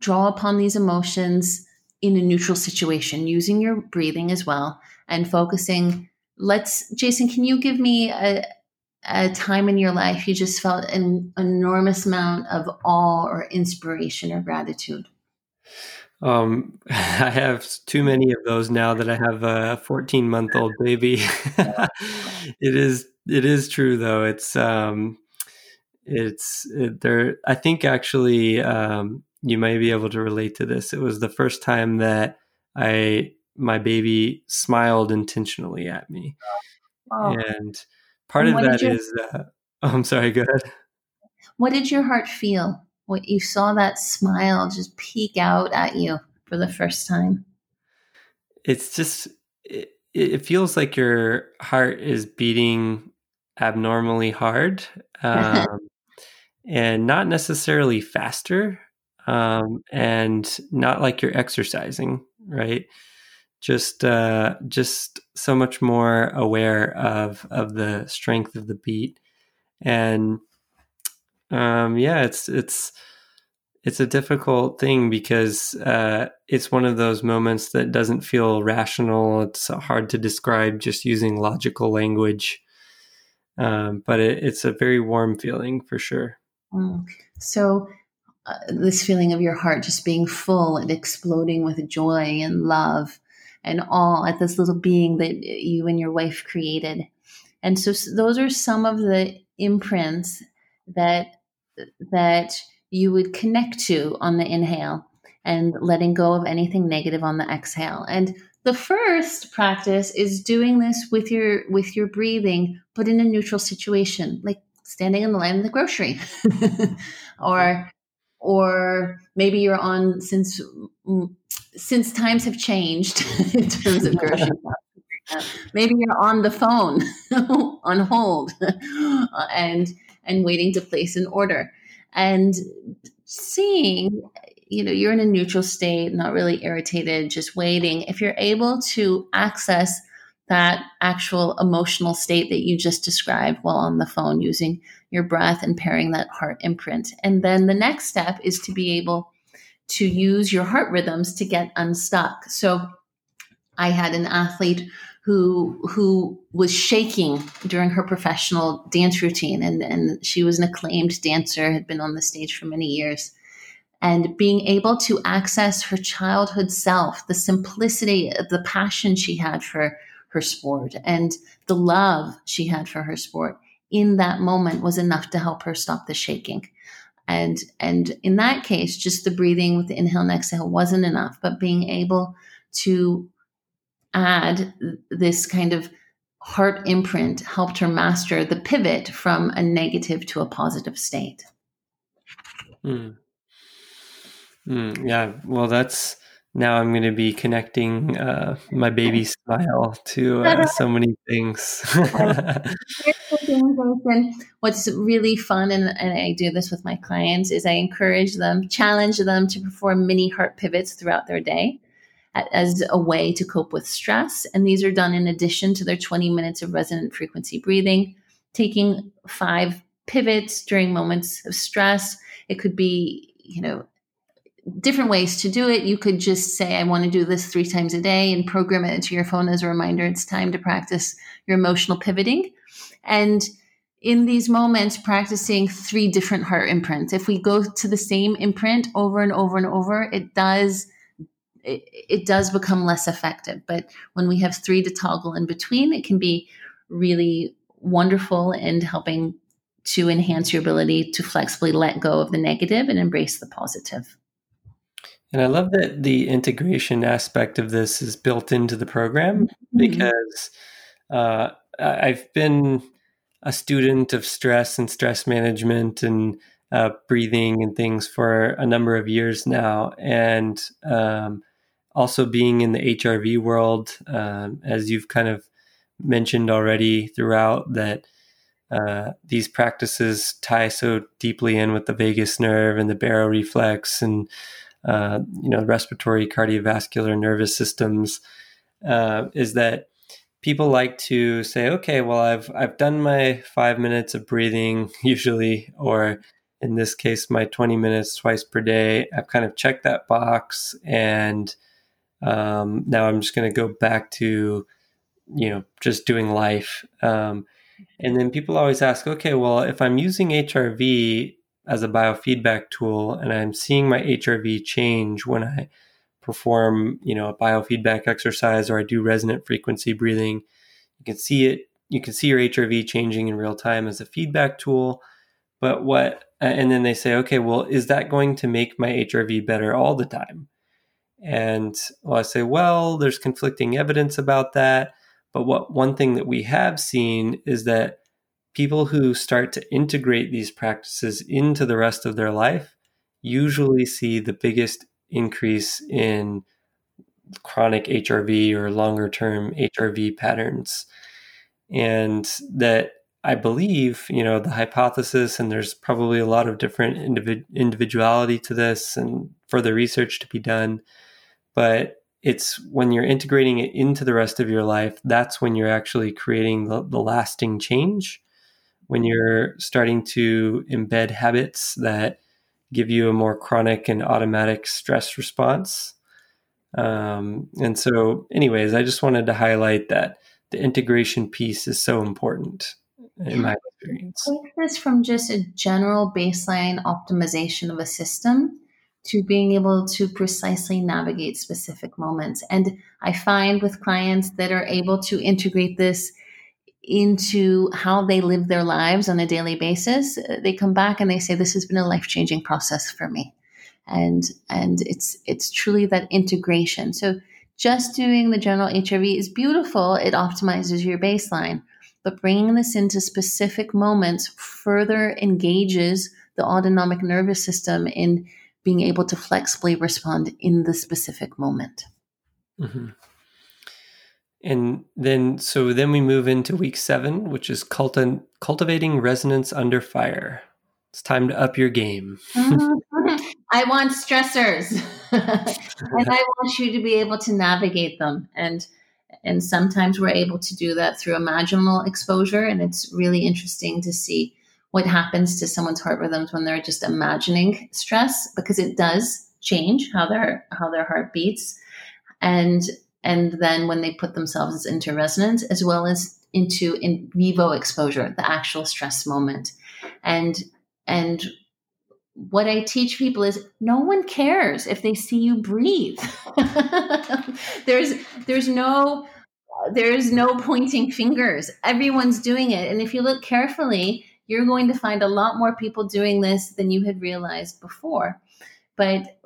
draw upon these emotions in a neutral situation, using your breathing as well and focusing. Jason, can you give me a time in your life you just felt an enormous amount of awe or inspiration or gratitude? I have too many of those now that I have a 14-month-old baby. It is true though. I think actually, you may be able to relate to this. It was the first time that I my baby smiled intentionally at me. Oh. And part of that is, I'm sorry, go ahead. What did your heart feel when you saw that smile just peek out at you for the first time? It's just, it feels like your heart is beating abnormally hard, and not necessarily faster, and not like you're exercising, right? Just so much more aware of the strength of the beat. And, yeah, it's a difficult thing because, it's one of those moments that doesn't feel rational. It's hard to describe just using logical language. But it's a very warm feeling for sure. Mm. So this feeling of your heart just being full and exploding with joy and love and awe at this little being that you and your wife created. And so those are some of the imprints that you would connect to on the inhale and letting go of anything negative on the exhale. And the first practice is doing this with your breathing, but in a neutral situation, like standing in the line in the grocery or maybe you're on, since times have changed in terms of grocery shopping, maybe you're on the phone on hold and waiting to place an order, and seeing, you're in a neutral state, not really irritated, just waiting. If you're able to access that actual emotional state that you just described while on the phone using your breath and pairing that heart imprint. And then the next step is to be able to use your heart rhythms to get unstuck. So I had an athlete who was shaking during her professional dance routine, and she was an acclaimed dancer, had been on the stage for many years. And being able to access her childhood self, the simplicity, the passion she had for her sport and the love she had for her sport in that moment was enough to help her stop the shaking. And in that case, just the breathing with the inhale and exhale wasn't enough, but being able to add this kind of heart imprint helped her master the pivot from a negative to a positive state. Mm. Mm, yeah. Well, now I'm going to be connecting my baby's smile to so many things. What's really fun, and I do this with my clients, is I encourage them, challenge them to perform mini heart pivots throughout their day as a way to cope with stress. And these are done in addition to their 20 minutes of resonant frequency breathing, taking 5 pivots during moments of stress. It could be, different ways to do it. You could just say, I want to do this 3 times a day, and program it into your phone as a reminder. It's time to practice your emotional pivoting. And in these moments, practicing 3 different heart imprints. If we go to the same imprint over and over and over, it does become less effective. But when we have 3 to toggle in between, it can be really wonderful and helping to enhance your ability to flexibly let go of the negative and embrace the positive. And I love that the integration aspect of this is built into the program, because I've been a student of stress and stress management and breathing and things for a number of years now. And also being in the HRV world, as you've kind of mentioned already throughout, that these practices tie so deeply in with the vagus nerve and the baroreflex and respiratory, cardiovascular, nervous systems, is that people like to say, okay, well, I've done my 5 minutes of breathing usually, or in this case, my 20 minutes twice per day. I've kind of checked that box, and now I'm just going to go back to, just doing life. And then people always ask, okay, well, if I'm using HRV as a biofeedback tool, and I'm seeing my HRV change when I perform, a biofeedback exercise, or I do resonant frequency breathing, you can see it. You can see your HRV changing in real time as a feedback tool. But and then they say, okay, well, is that going to make my HRV better all the time? And well, I say, well, there's conflicting evidence about that. But one thing that we have seen is that people who start to integrate these practices into the rest of their life usually see the biggest increase in chronic HRV or longer term HRV patterns. And that I believe, you know, the hypothesis, and there's probably a lot of different individuality to this and further research to be done, but it's when you're integrating it into the rest of your life, that's when you're actually creating the lasting change, when you're starting to embed habits that give you a more chronic and automatic stress response. And so anyways, I just wanted to highlight that the integration piece is so important in my experience. Take this from just a general baseline optimization of a system to being able to precisely navigate specific moments. And I find with clients that are able to integrate this into how they live their lives on a daily basis, they come back and they say, this has been a life-changing process for me. And it's truly that integration. So just doing the general HRV is beautiful. It optimizes your baseline, but bringing this into specific moments further engages the autonomic nervous system in being able to flexibly respond in the specific moment. Mm-hmm. And then we move into week 7, which is cultivating resonance under fire. It's time to up your game. Mm-hmm. I want stressors and I want you to be able to navigate them. And sometimes we're able to do that through imaginal exposure. And it's really interesting to see what happens to someone's heart rhythms when they're just imagining stress, because it does change how their heart beats. And then when they put themselves into resonance, as well as into in vivo exposure, the actual stress moment. And what I teach people is no one cares if they see you breathe. There's no pointing fingers. Everyone's doing it. And if you look carefully, you're going to find a lot more people doing this than you had realized before. But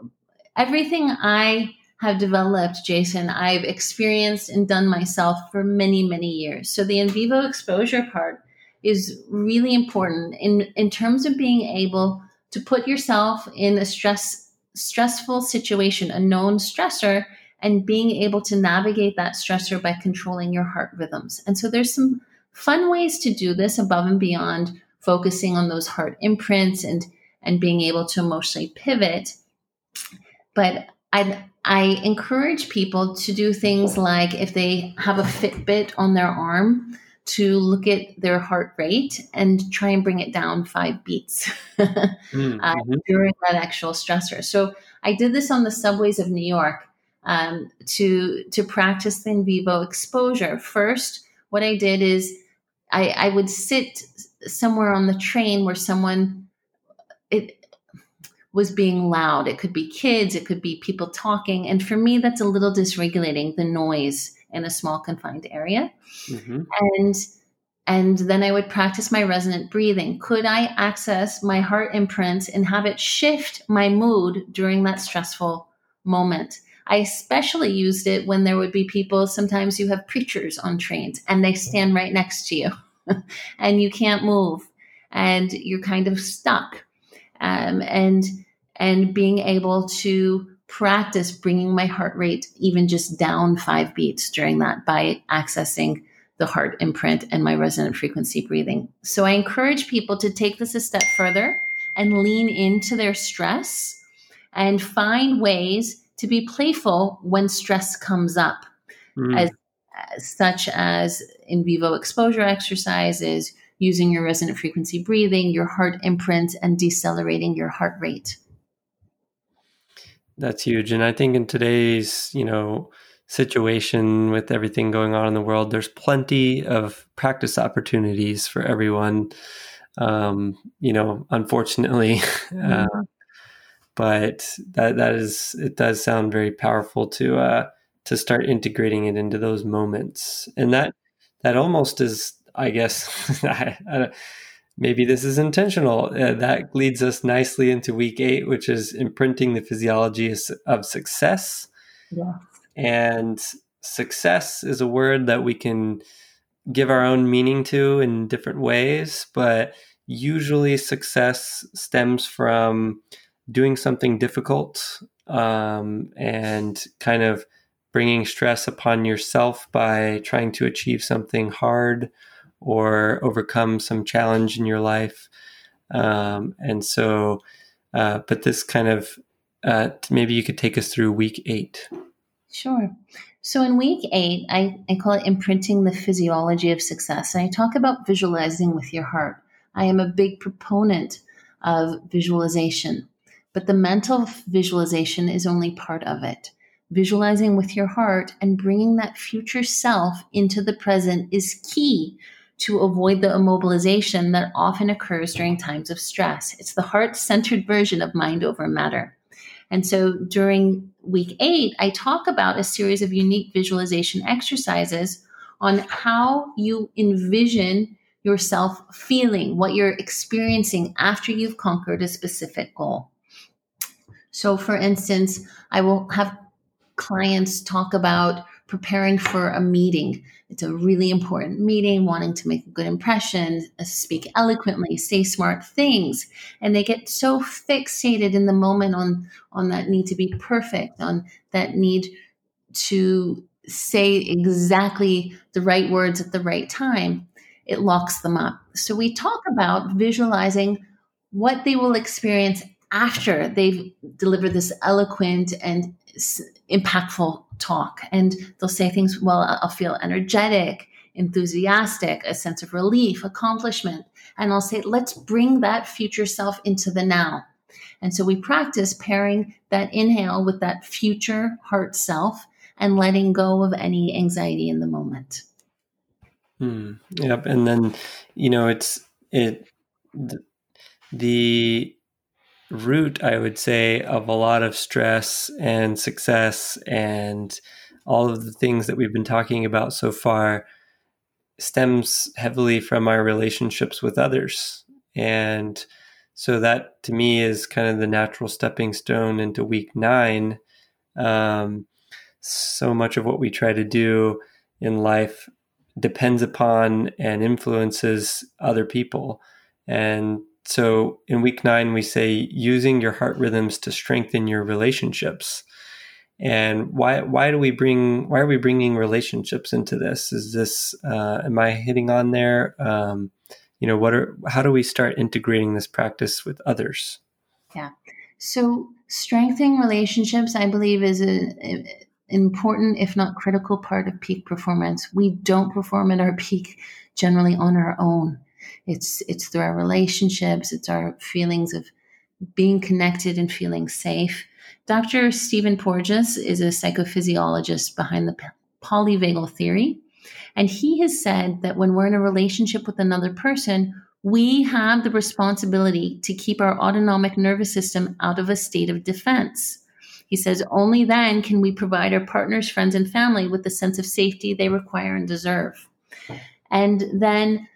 everything I have developed, Jason, I've experienced and done myself for many, many years. So the in vivo exposure part is really important in terms of being able to put yourself in a stressful situation, a known stressor, and being able to navigate that stressor by controlling your heart rhythms. And so there's some fun ways to do this above and beyond focusing on those heart imprints and being able to emotionally pivot. But I encourage people to do things like, if they have a Fitbit on their arm, to look at their heart rate and try and bring it down 5 beats during that actual stressor. So I did this on the subways of New York to practice the in vivo exposure. First, what I did is I would sit somewhere on the train where someone was being loud. It could be kids, it could be people talking. And for me, that's a little dysregulating, the noise in a small confined area. Mm-hmm. And then I would practice my resonant breathing. Could I access my heart imprints and have it shift my mood during that stressful moment? I especially used it when there would be people, sometimes you have preachers on trains and they stand right next to you and you can't move and you're kind of stuck. And being able to practice bringing my heart rate even just down 5 beats during that by accessing the heart imprint and my resonant frequency breathing. So I encourage people to take this a step further and lean into their stress and find ways to be playful when stress comes up, such as in vivo exposure exercises, using your resonant frequency breathing, your heart imprint, and decelerating your heart rate. That's huge. And I think in today's, situation with everything going on in the world, there's plenty of practice opportunities for everyone, unfortunately. Mm-hmm. But it does sound very powerful to start integrating it into those moments. And that almost is, I guess, maybe this is intentional. That leads us nicely into week 8, which is imprinting the physiology of success. Yes. And success is a word that we can give our own meaning to in different ways, but usually success stems from doing something difficult and kind of bringing stress upon yourself by trying to achieve something hard or overcome some challenge in your life. But this kind of, maybe you could take us through week 8. Sure. So in week 8, I call it imprinting the physiology of success. And I talk about visualizing with your heart. I am a big proponent of visualization, but the mental visualization is only part of it. Visualizing with your heart and bringing that future self into the present is key to avoid the immobilization that often occurs during times of stress. It's the heart-centered version of mind over matter. And so during week 8, I talk about a series of unique visualization exercises on how you envision yourself feeling, what you're experiencing after you've conquered a specific goal. So for instance, I will have clients talk about preparing for a meeting. It's a really important meeting, wanting to make a good impression, speak eloquently, say smart things. And they get so fixated in the moment on that need to be perfect, on that need to say exactly the right words at the right time. It locks them up. So we talk about visualizing what they will experience after they've delivered this eloquent and impactful talk. And they'll say things, well, I'll feel energetic, enthusiastic, a sense of relief, accomplishment. And I'll say, let's bring that future self into the now. And so we practice pairing that inhale with that future heart self and letting go of any anxiety in the moment. Mm, yep. And then, you know, the root, I would say, of a lot of stress and success and all of the things that we've been talking about so far stems heavily from our relationships with others. And so that to me is kind of the natural stepping stone into week 9. So much of what we try to do in life depends upon and influences other people. And so in week 9, we say using your heart rhythms to strengthen your relationships. And why are we bringing relationships into this? Is this, am I hitting on there? How do we start integrating this practice with others? Yeah. So strengthening relationships, I believe, is an important, if not critical, part of peak performance. We don't perform at our peak generally on our own. It's through our relationships. It's our feelings of being connected and feeling safe. Dr. Stephen Porges is a psychophysiologist behind the polyvagal theory. And he has said that when we're in a relationship with another person, we have the responsibility to keep our autonomic nervous system out of a state of defense. He says only then can we provide our partners, friends, and family with the sense of safety they require and deserve. And then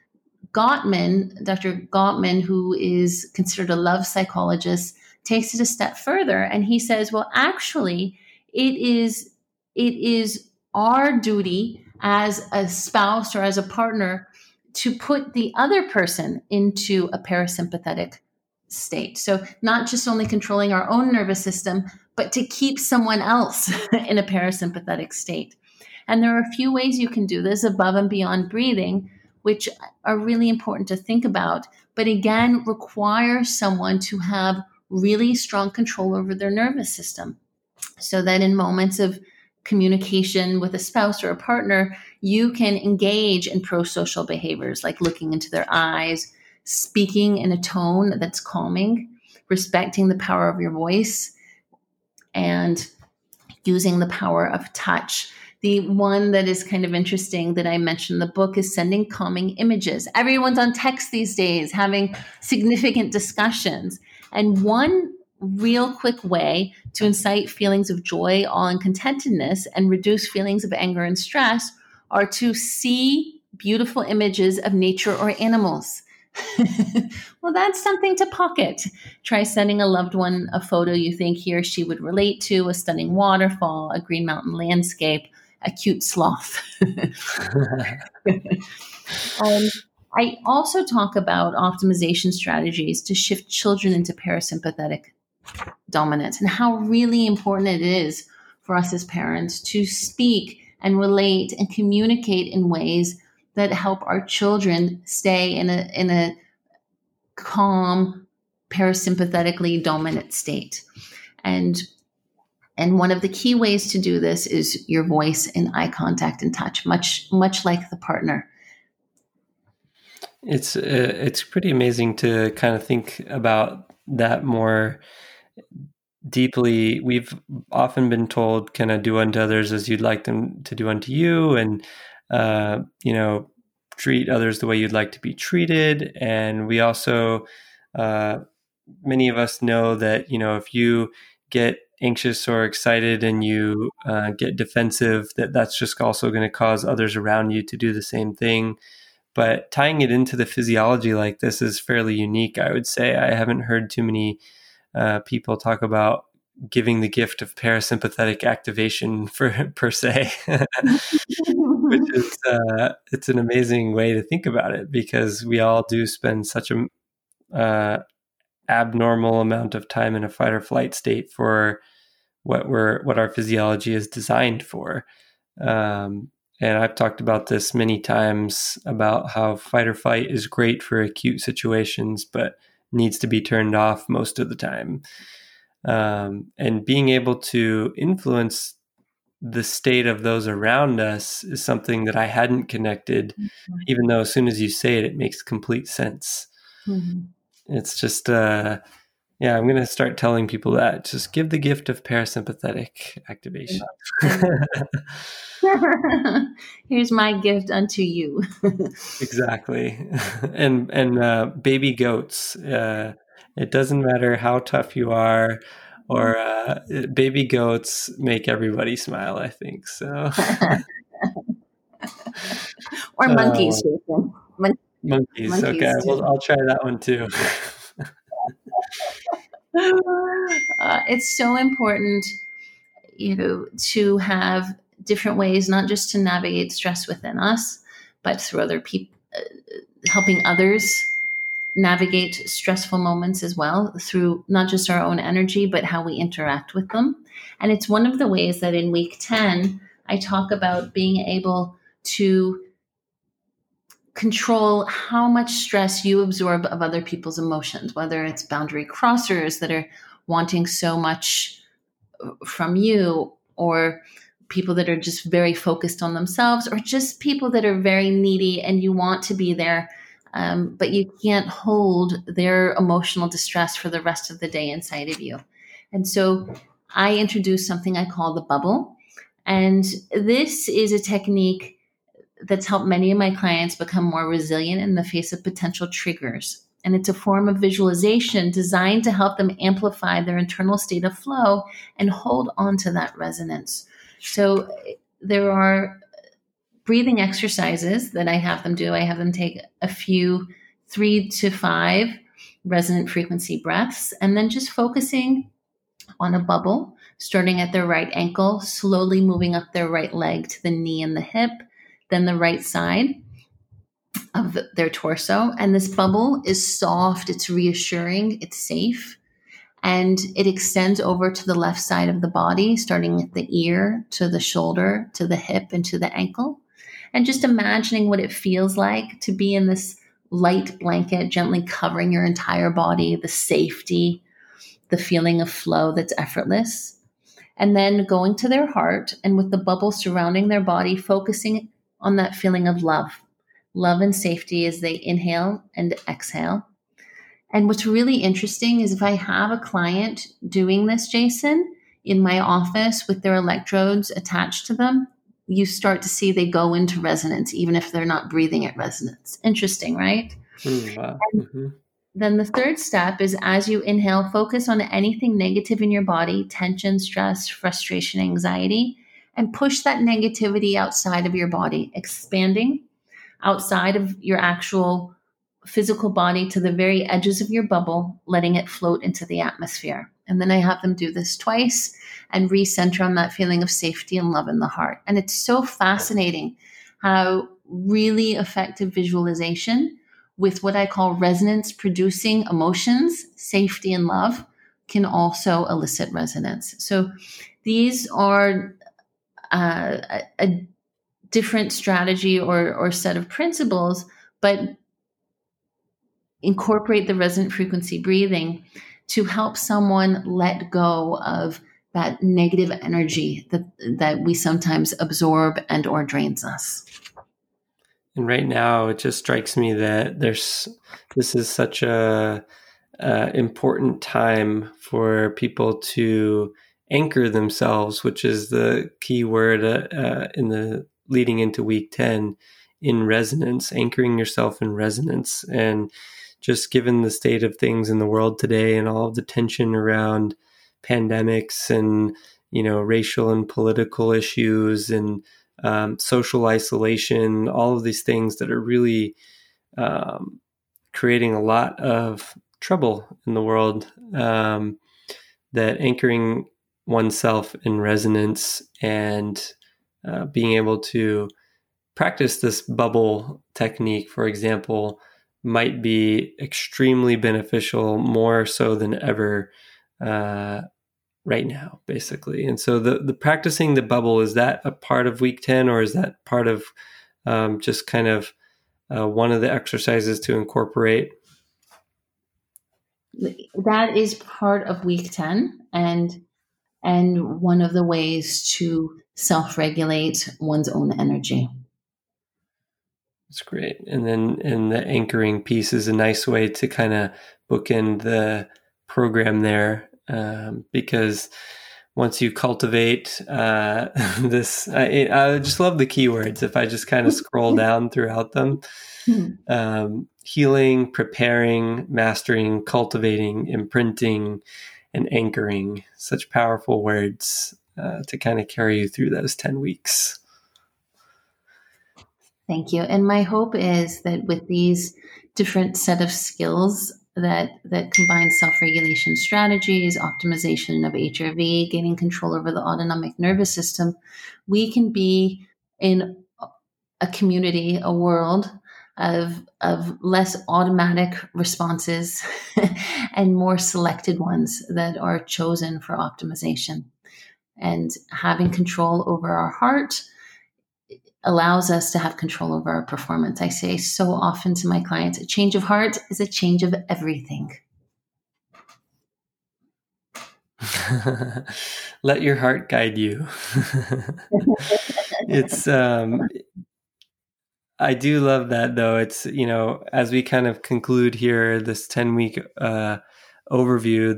Dr. Gottman, who is considered a love psychologist, takes it a step further, and he says, well, actually, it is our duty as a spouse or as a partner to put the other person into a parasympathetic state. So not just only controlling our own nervous system, but to keep someone else in a parasympathetic state. And there are a few ways you can do this above and beyond breathing, which are really important to think about, but again, require someone to have really strong control over their nervous system so that in moments of communication with a spouse or a partner, you can engage in prosocial behaviors like looking into their eyes, speaking in a tone that's calming, respecting the power of your voice, and using the power of touch. The one that is kind of interesting that I mentioned in the book is sending calming images. Everyone's on text these days, having significant discussions. And one real quick way to incite feelings of joy, awe, and contentedness and reduce feelings of anger and stress are to see beautiful images of nature or animals. Well, that's something to pocket. Try sending a loved one a photo you think he or she would relate to, a stunning waterfall, a green mountain landscape, a cute sloth. I also talk about optimization strategies to shift children into parasympathetic dominance and how really important it is for us as parents to speak and relate and communicate in ways that help our children stay in a calm, parasympathetically dominant state. And one of the key ways to do this is your voice and eye contact and touch, much like the partner. It's pretty amazing to kind of think about that more deeply. We've often been told, "Can I do unto others as you'd like them to do unto you?" And treat others the way you'd like to be treated. And we also, many of us know that, if you get anxious or excited and you get defensive, that's just also going to cause others around you to do the same thing. But tying it into the physiology like this is fairly unique, I would say. I haven't heard too many people talk about giving the gift of parasympathetic activation per se. Which is, it's an amazing way to think about it, because we all do spend such an abnormal amount of time in a fight or flight state for what our physiology is designed for. And I've talked about this many times about how fight or flight is great for acute situations, but needs to be turned off most of the time. And being able to influence the state of those around us is something that I hadn't connected, mm-hmm. even though as soon as you say it, it makes complete sense. Mm-hmm. It's just, I'm going to start telling people that. Just give the gift of parasympathetic activation. Here's my gift unto you. Exactly. And baby goats. It doesn't matter how tough you are, or baby goats make everybody smile, I think. So, or monkeys. Monkeys. Okay, well, I'll try that one too. It's so important, to have different ways, not just to navigate stress within us, but through other people, helping others navigate stressful moments as well, through not just our own energy, but how we interact with them. And it's one of the ways that in week 10, I talk about being able to control how much stress you absorb of other people's emotions, whether it's boundary crossers that are wanting so much from you, or people that are just very focused on themselves, or just people that are very needy and you want to be there. But you can't hold their emotional distress for the rest of the day inside of you. And so I introduced something I call the bubble. And this is a technique that's helped many of my clients become more resilient in the face of potential triggers. And it's a form of visualization designed to help them amplify their internal state of flow and hold on to that resonance. So there are breathing exercises that I have them do. I have them take a few 3 to 5 resonant frequency breaths, and then just focusing on a bubble, starting at their right ankle, slowly moving up their right leg to the knee and the hip, then the right side of their torso. And this bubble is soft. It's reassuring. It's safe. And it extends over to the left side of the body, starting at the ear, to the shoulder, to the hip, and to the ankle. And just imagining what it feels like to be in this light blanket, gently covering your entire body, the safety, the feeling of flow that's effortless. And then going to their heart, and with the bubble surrounding their body, focusing on that feeling of love and safety as they inhale and exhale. And what's really interesting is if I have a client doing this, Jason, in my office with their electrodes attached to them, you start to see they go into resonance, even if they're not breathing at resonance. Interesting, right? Wow. Mm-hmm. Then the third step is, as you inhale, focus on anything negative in your body, tension, stress, frustration, anxiety, and push that negativity outside of your body, expanding outside of your actual physical body to the very edges of your bubble, letting it float into the atmosphere. And then I have them do this twice and recenter on that feeling of safety and love in the heart. And it's so fascinating how really effective visualization with what I call resonance-producing emotions, safety and love, can also elicit resonance. So these are a different strategy or set of principles, but incorporate the resonant frequency breathing to help someone let go of that negative energy that we sometimes absorb and or drains us. And right now, it just strikes me that this is such a important time for people to anchor themselves, which is the key word in the leading into week 10, in resonance, anchoring yourself in resonance. And just given the state of things in the world today and all of the tension around pandemics and, racial and political issues and social isolation, all of these things that are really creating a lot of trouble in the world, that anchoring oneself in resonance and being able to practice this bubble technique, for example, might be extremely beneficial, more so than ever right now, basically. And so the practicing the bubble, is that a part of week 10, or is that part of just kind of one of the exercises to incorporate? That is part of week 10 and one of the ways to self-regulate one's own energy. That's great. And then the anchoring piece is a nice way to kind of bookend the program there, because once you cultivate this, I just love the keywords. If I just kind of scroll down throughout them, healing, preparing, mastering, cultivating, imprinting, and anchoring, such powerful words to kind of carry you through those 10 weeks. Thank you. And my hope is that with these different set of skills that combine self-regulation strategies, optimization of HRV, gaining control over the autonomic nervous system, we can be in a community, a world of less automatic responses and more selected ones that are chosen for optimization. And having control over our heart allows us to have control over our performance. I say so often to my clients, a change of heart is a change of everything. Let your heart guide you. It's, I do love that though. It's, as we kind of conclude here, this 10 week overview,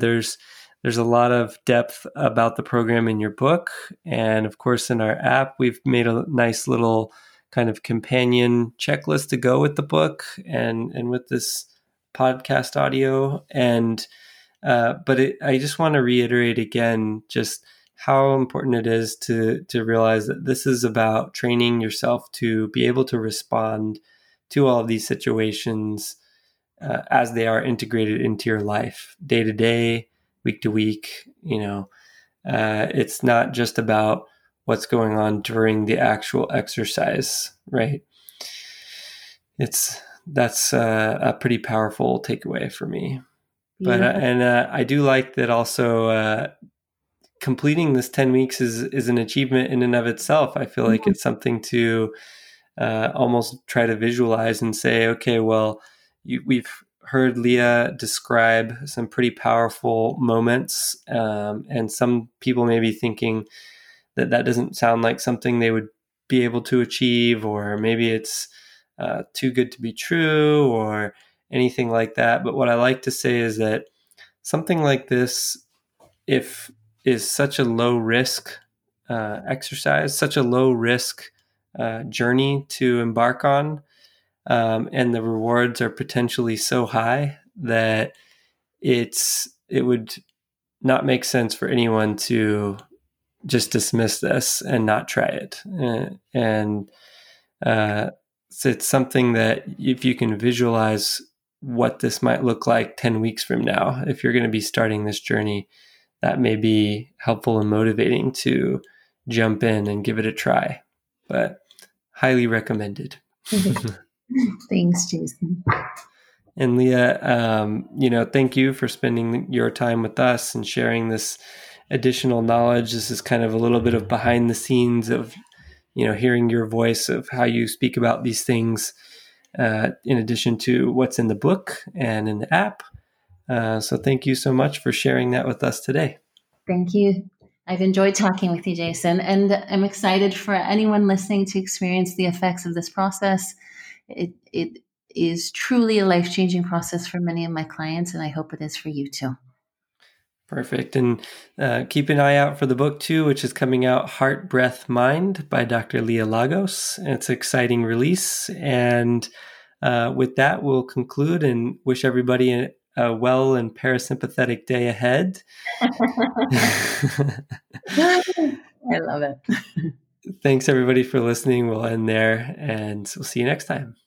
there's a lot of depth about the program in your book. And of course, in our app, we've made a nice little kind of companion checklist to go with the book and with this podcast audio. And, I just want to reiterate again, just how important it is to realize that this is about training yourself to be able to respond to all of these situations as they are integrated into your life day to day, week to week. It's not just about what's going on during the actual exercise, right? That's a pretty powerful takeaway for me. Yeah. But I do like that also. Completing this 10 weeks is an achievement in and of itself. I feel like it's something to almost try to visualize and say, okay, well, we've heard Leah describe some pretty powerful moments. And some people may be thinking that doesn't sound like something they would be able to achieve, or maybe it's too good to be true or anything like that. But what I like to say is that something like this, is such a low risk exercise, such a low risk journey to embark on. And the rewards are potentially so high that it would not make sense for anyone to just dismiss this and not try it. And so it's something that if you can visualize what this might look like 10 weeks from now. If you're going to be starting this journey, that may be helpful and motivating to jump in and give it a try, but highly recommended. Thanks, Jason. And Leah, thank you for spending your time with us and sharing this additional knowledge. This is kind of a little bit of behind the scenes of, hearing your voice of how you speak about these things, in addition to what's in the book and in the app. So thank you so much for sharing that with us today. Thank you. I've enjoyed talking with you, Jason, and I'm excited for anyone listening to experience the effects of this process. It is truly a life-changing process for many of my clients, and I hope it is for you too. Perfect. And keep an eye out for the book too, which is coming out, Heart, Breath, Mind by Dr. Leah Lagos. It's an exciting release. And with that, we'll conclude and wish everybody a well and parasympathetic day ahead. I love it. Thanks everybody for listening. We'll end there and we'll see you next time.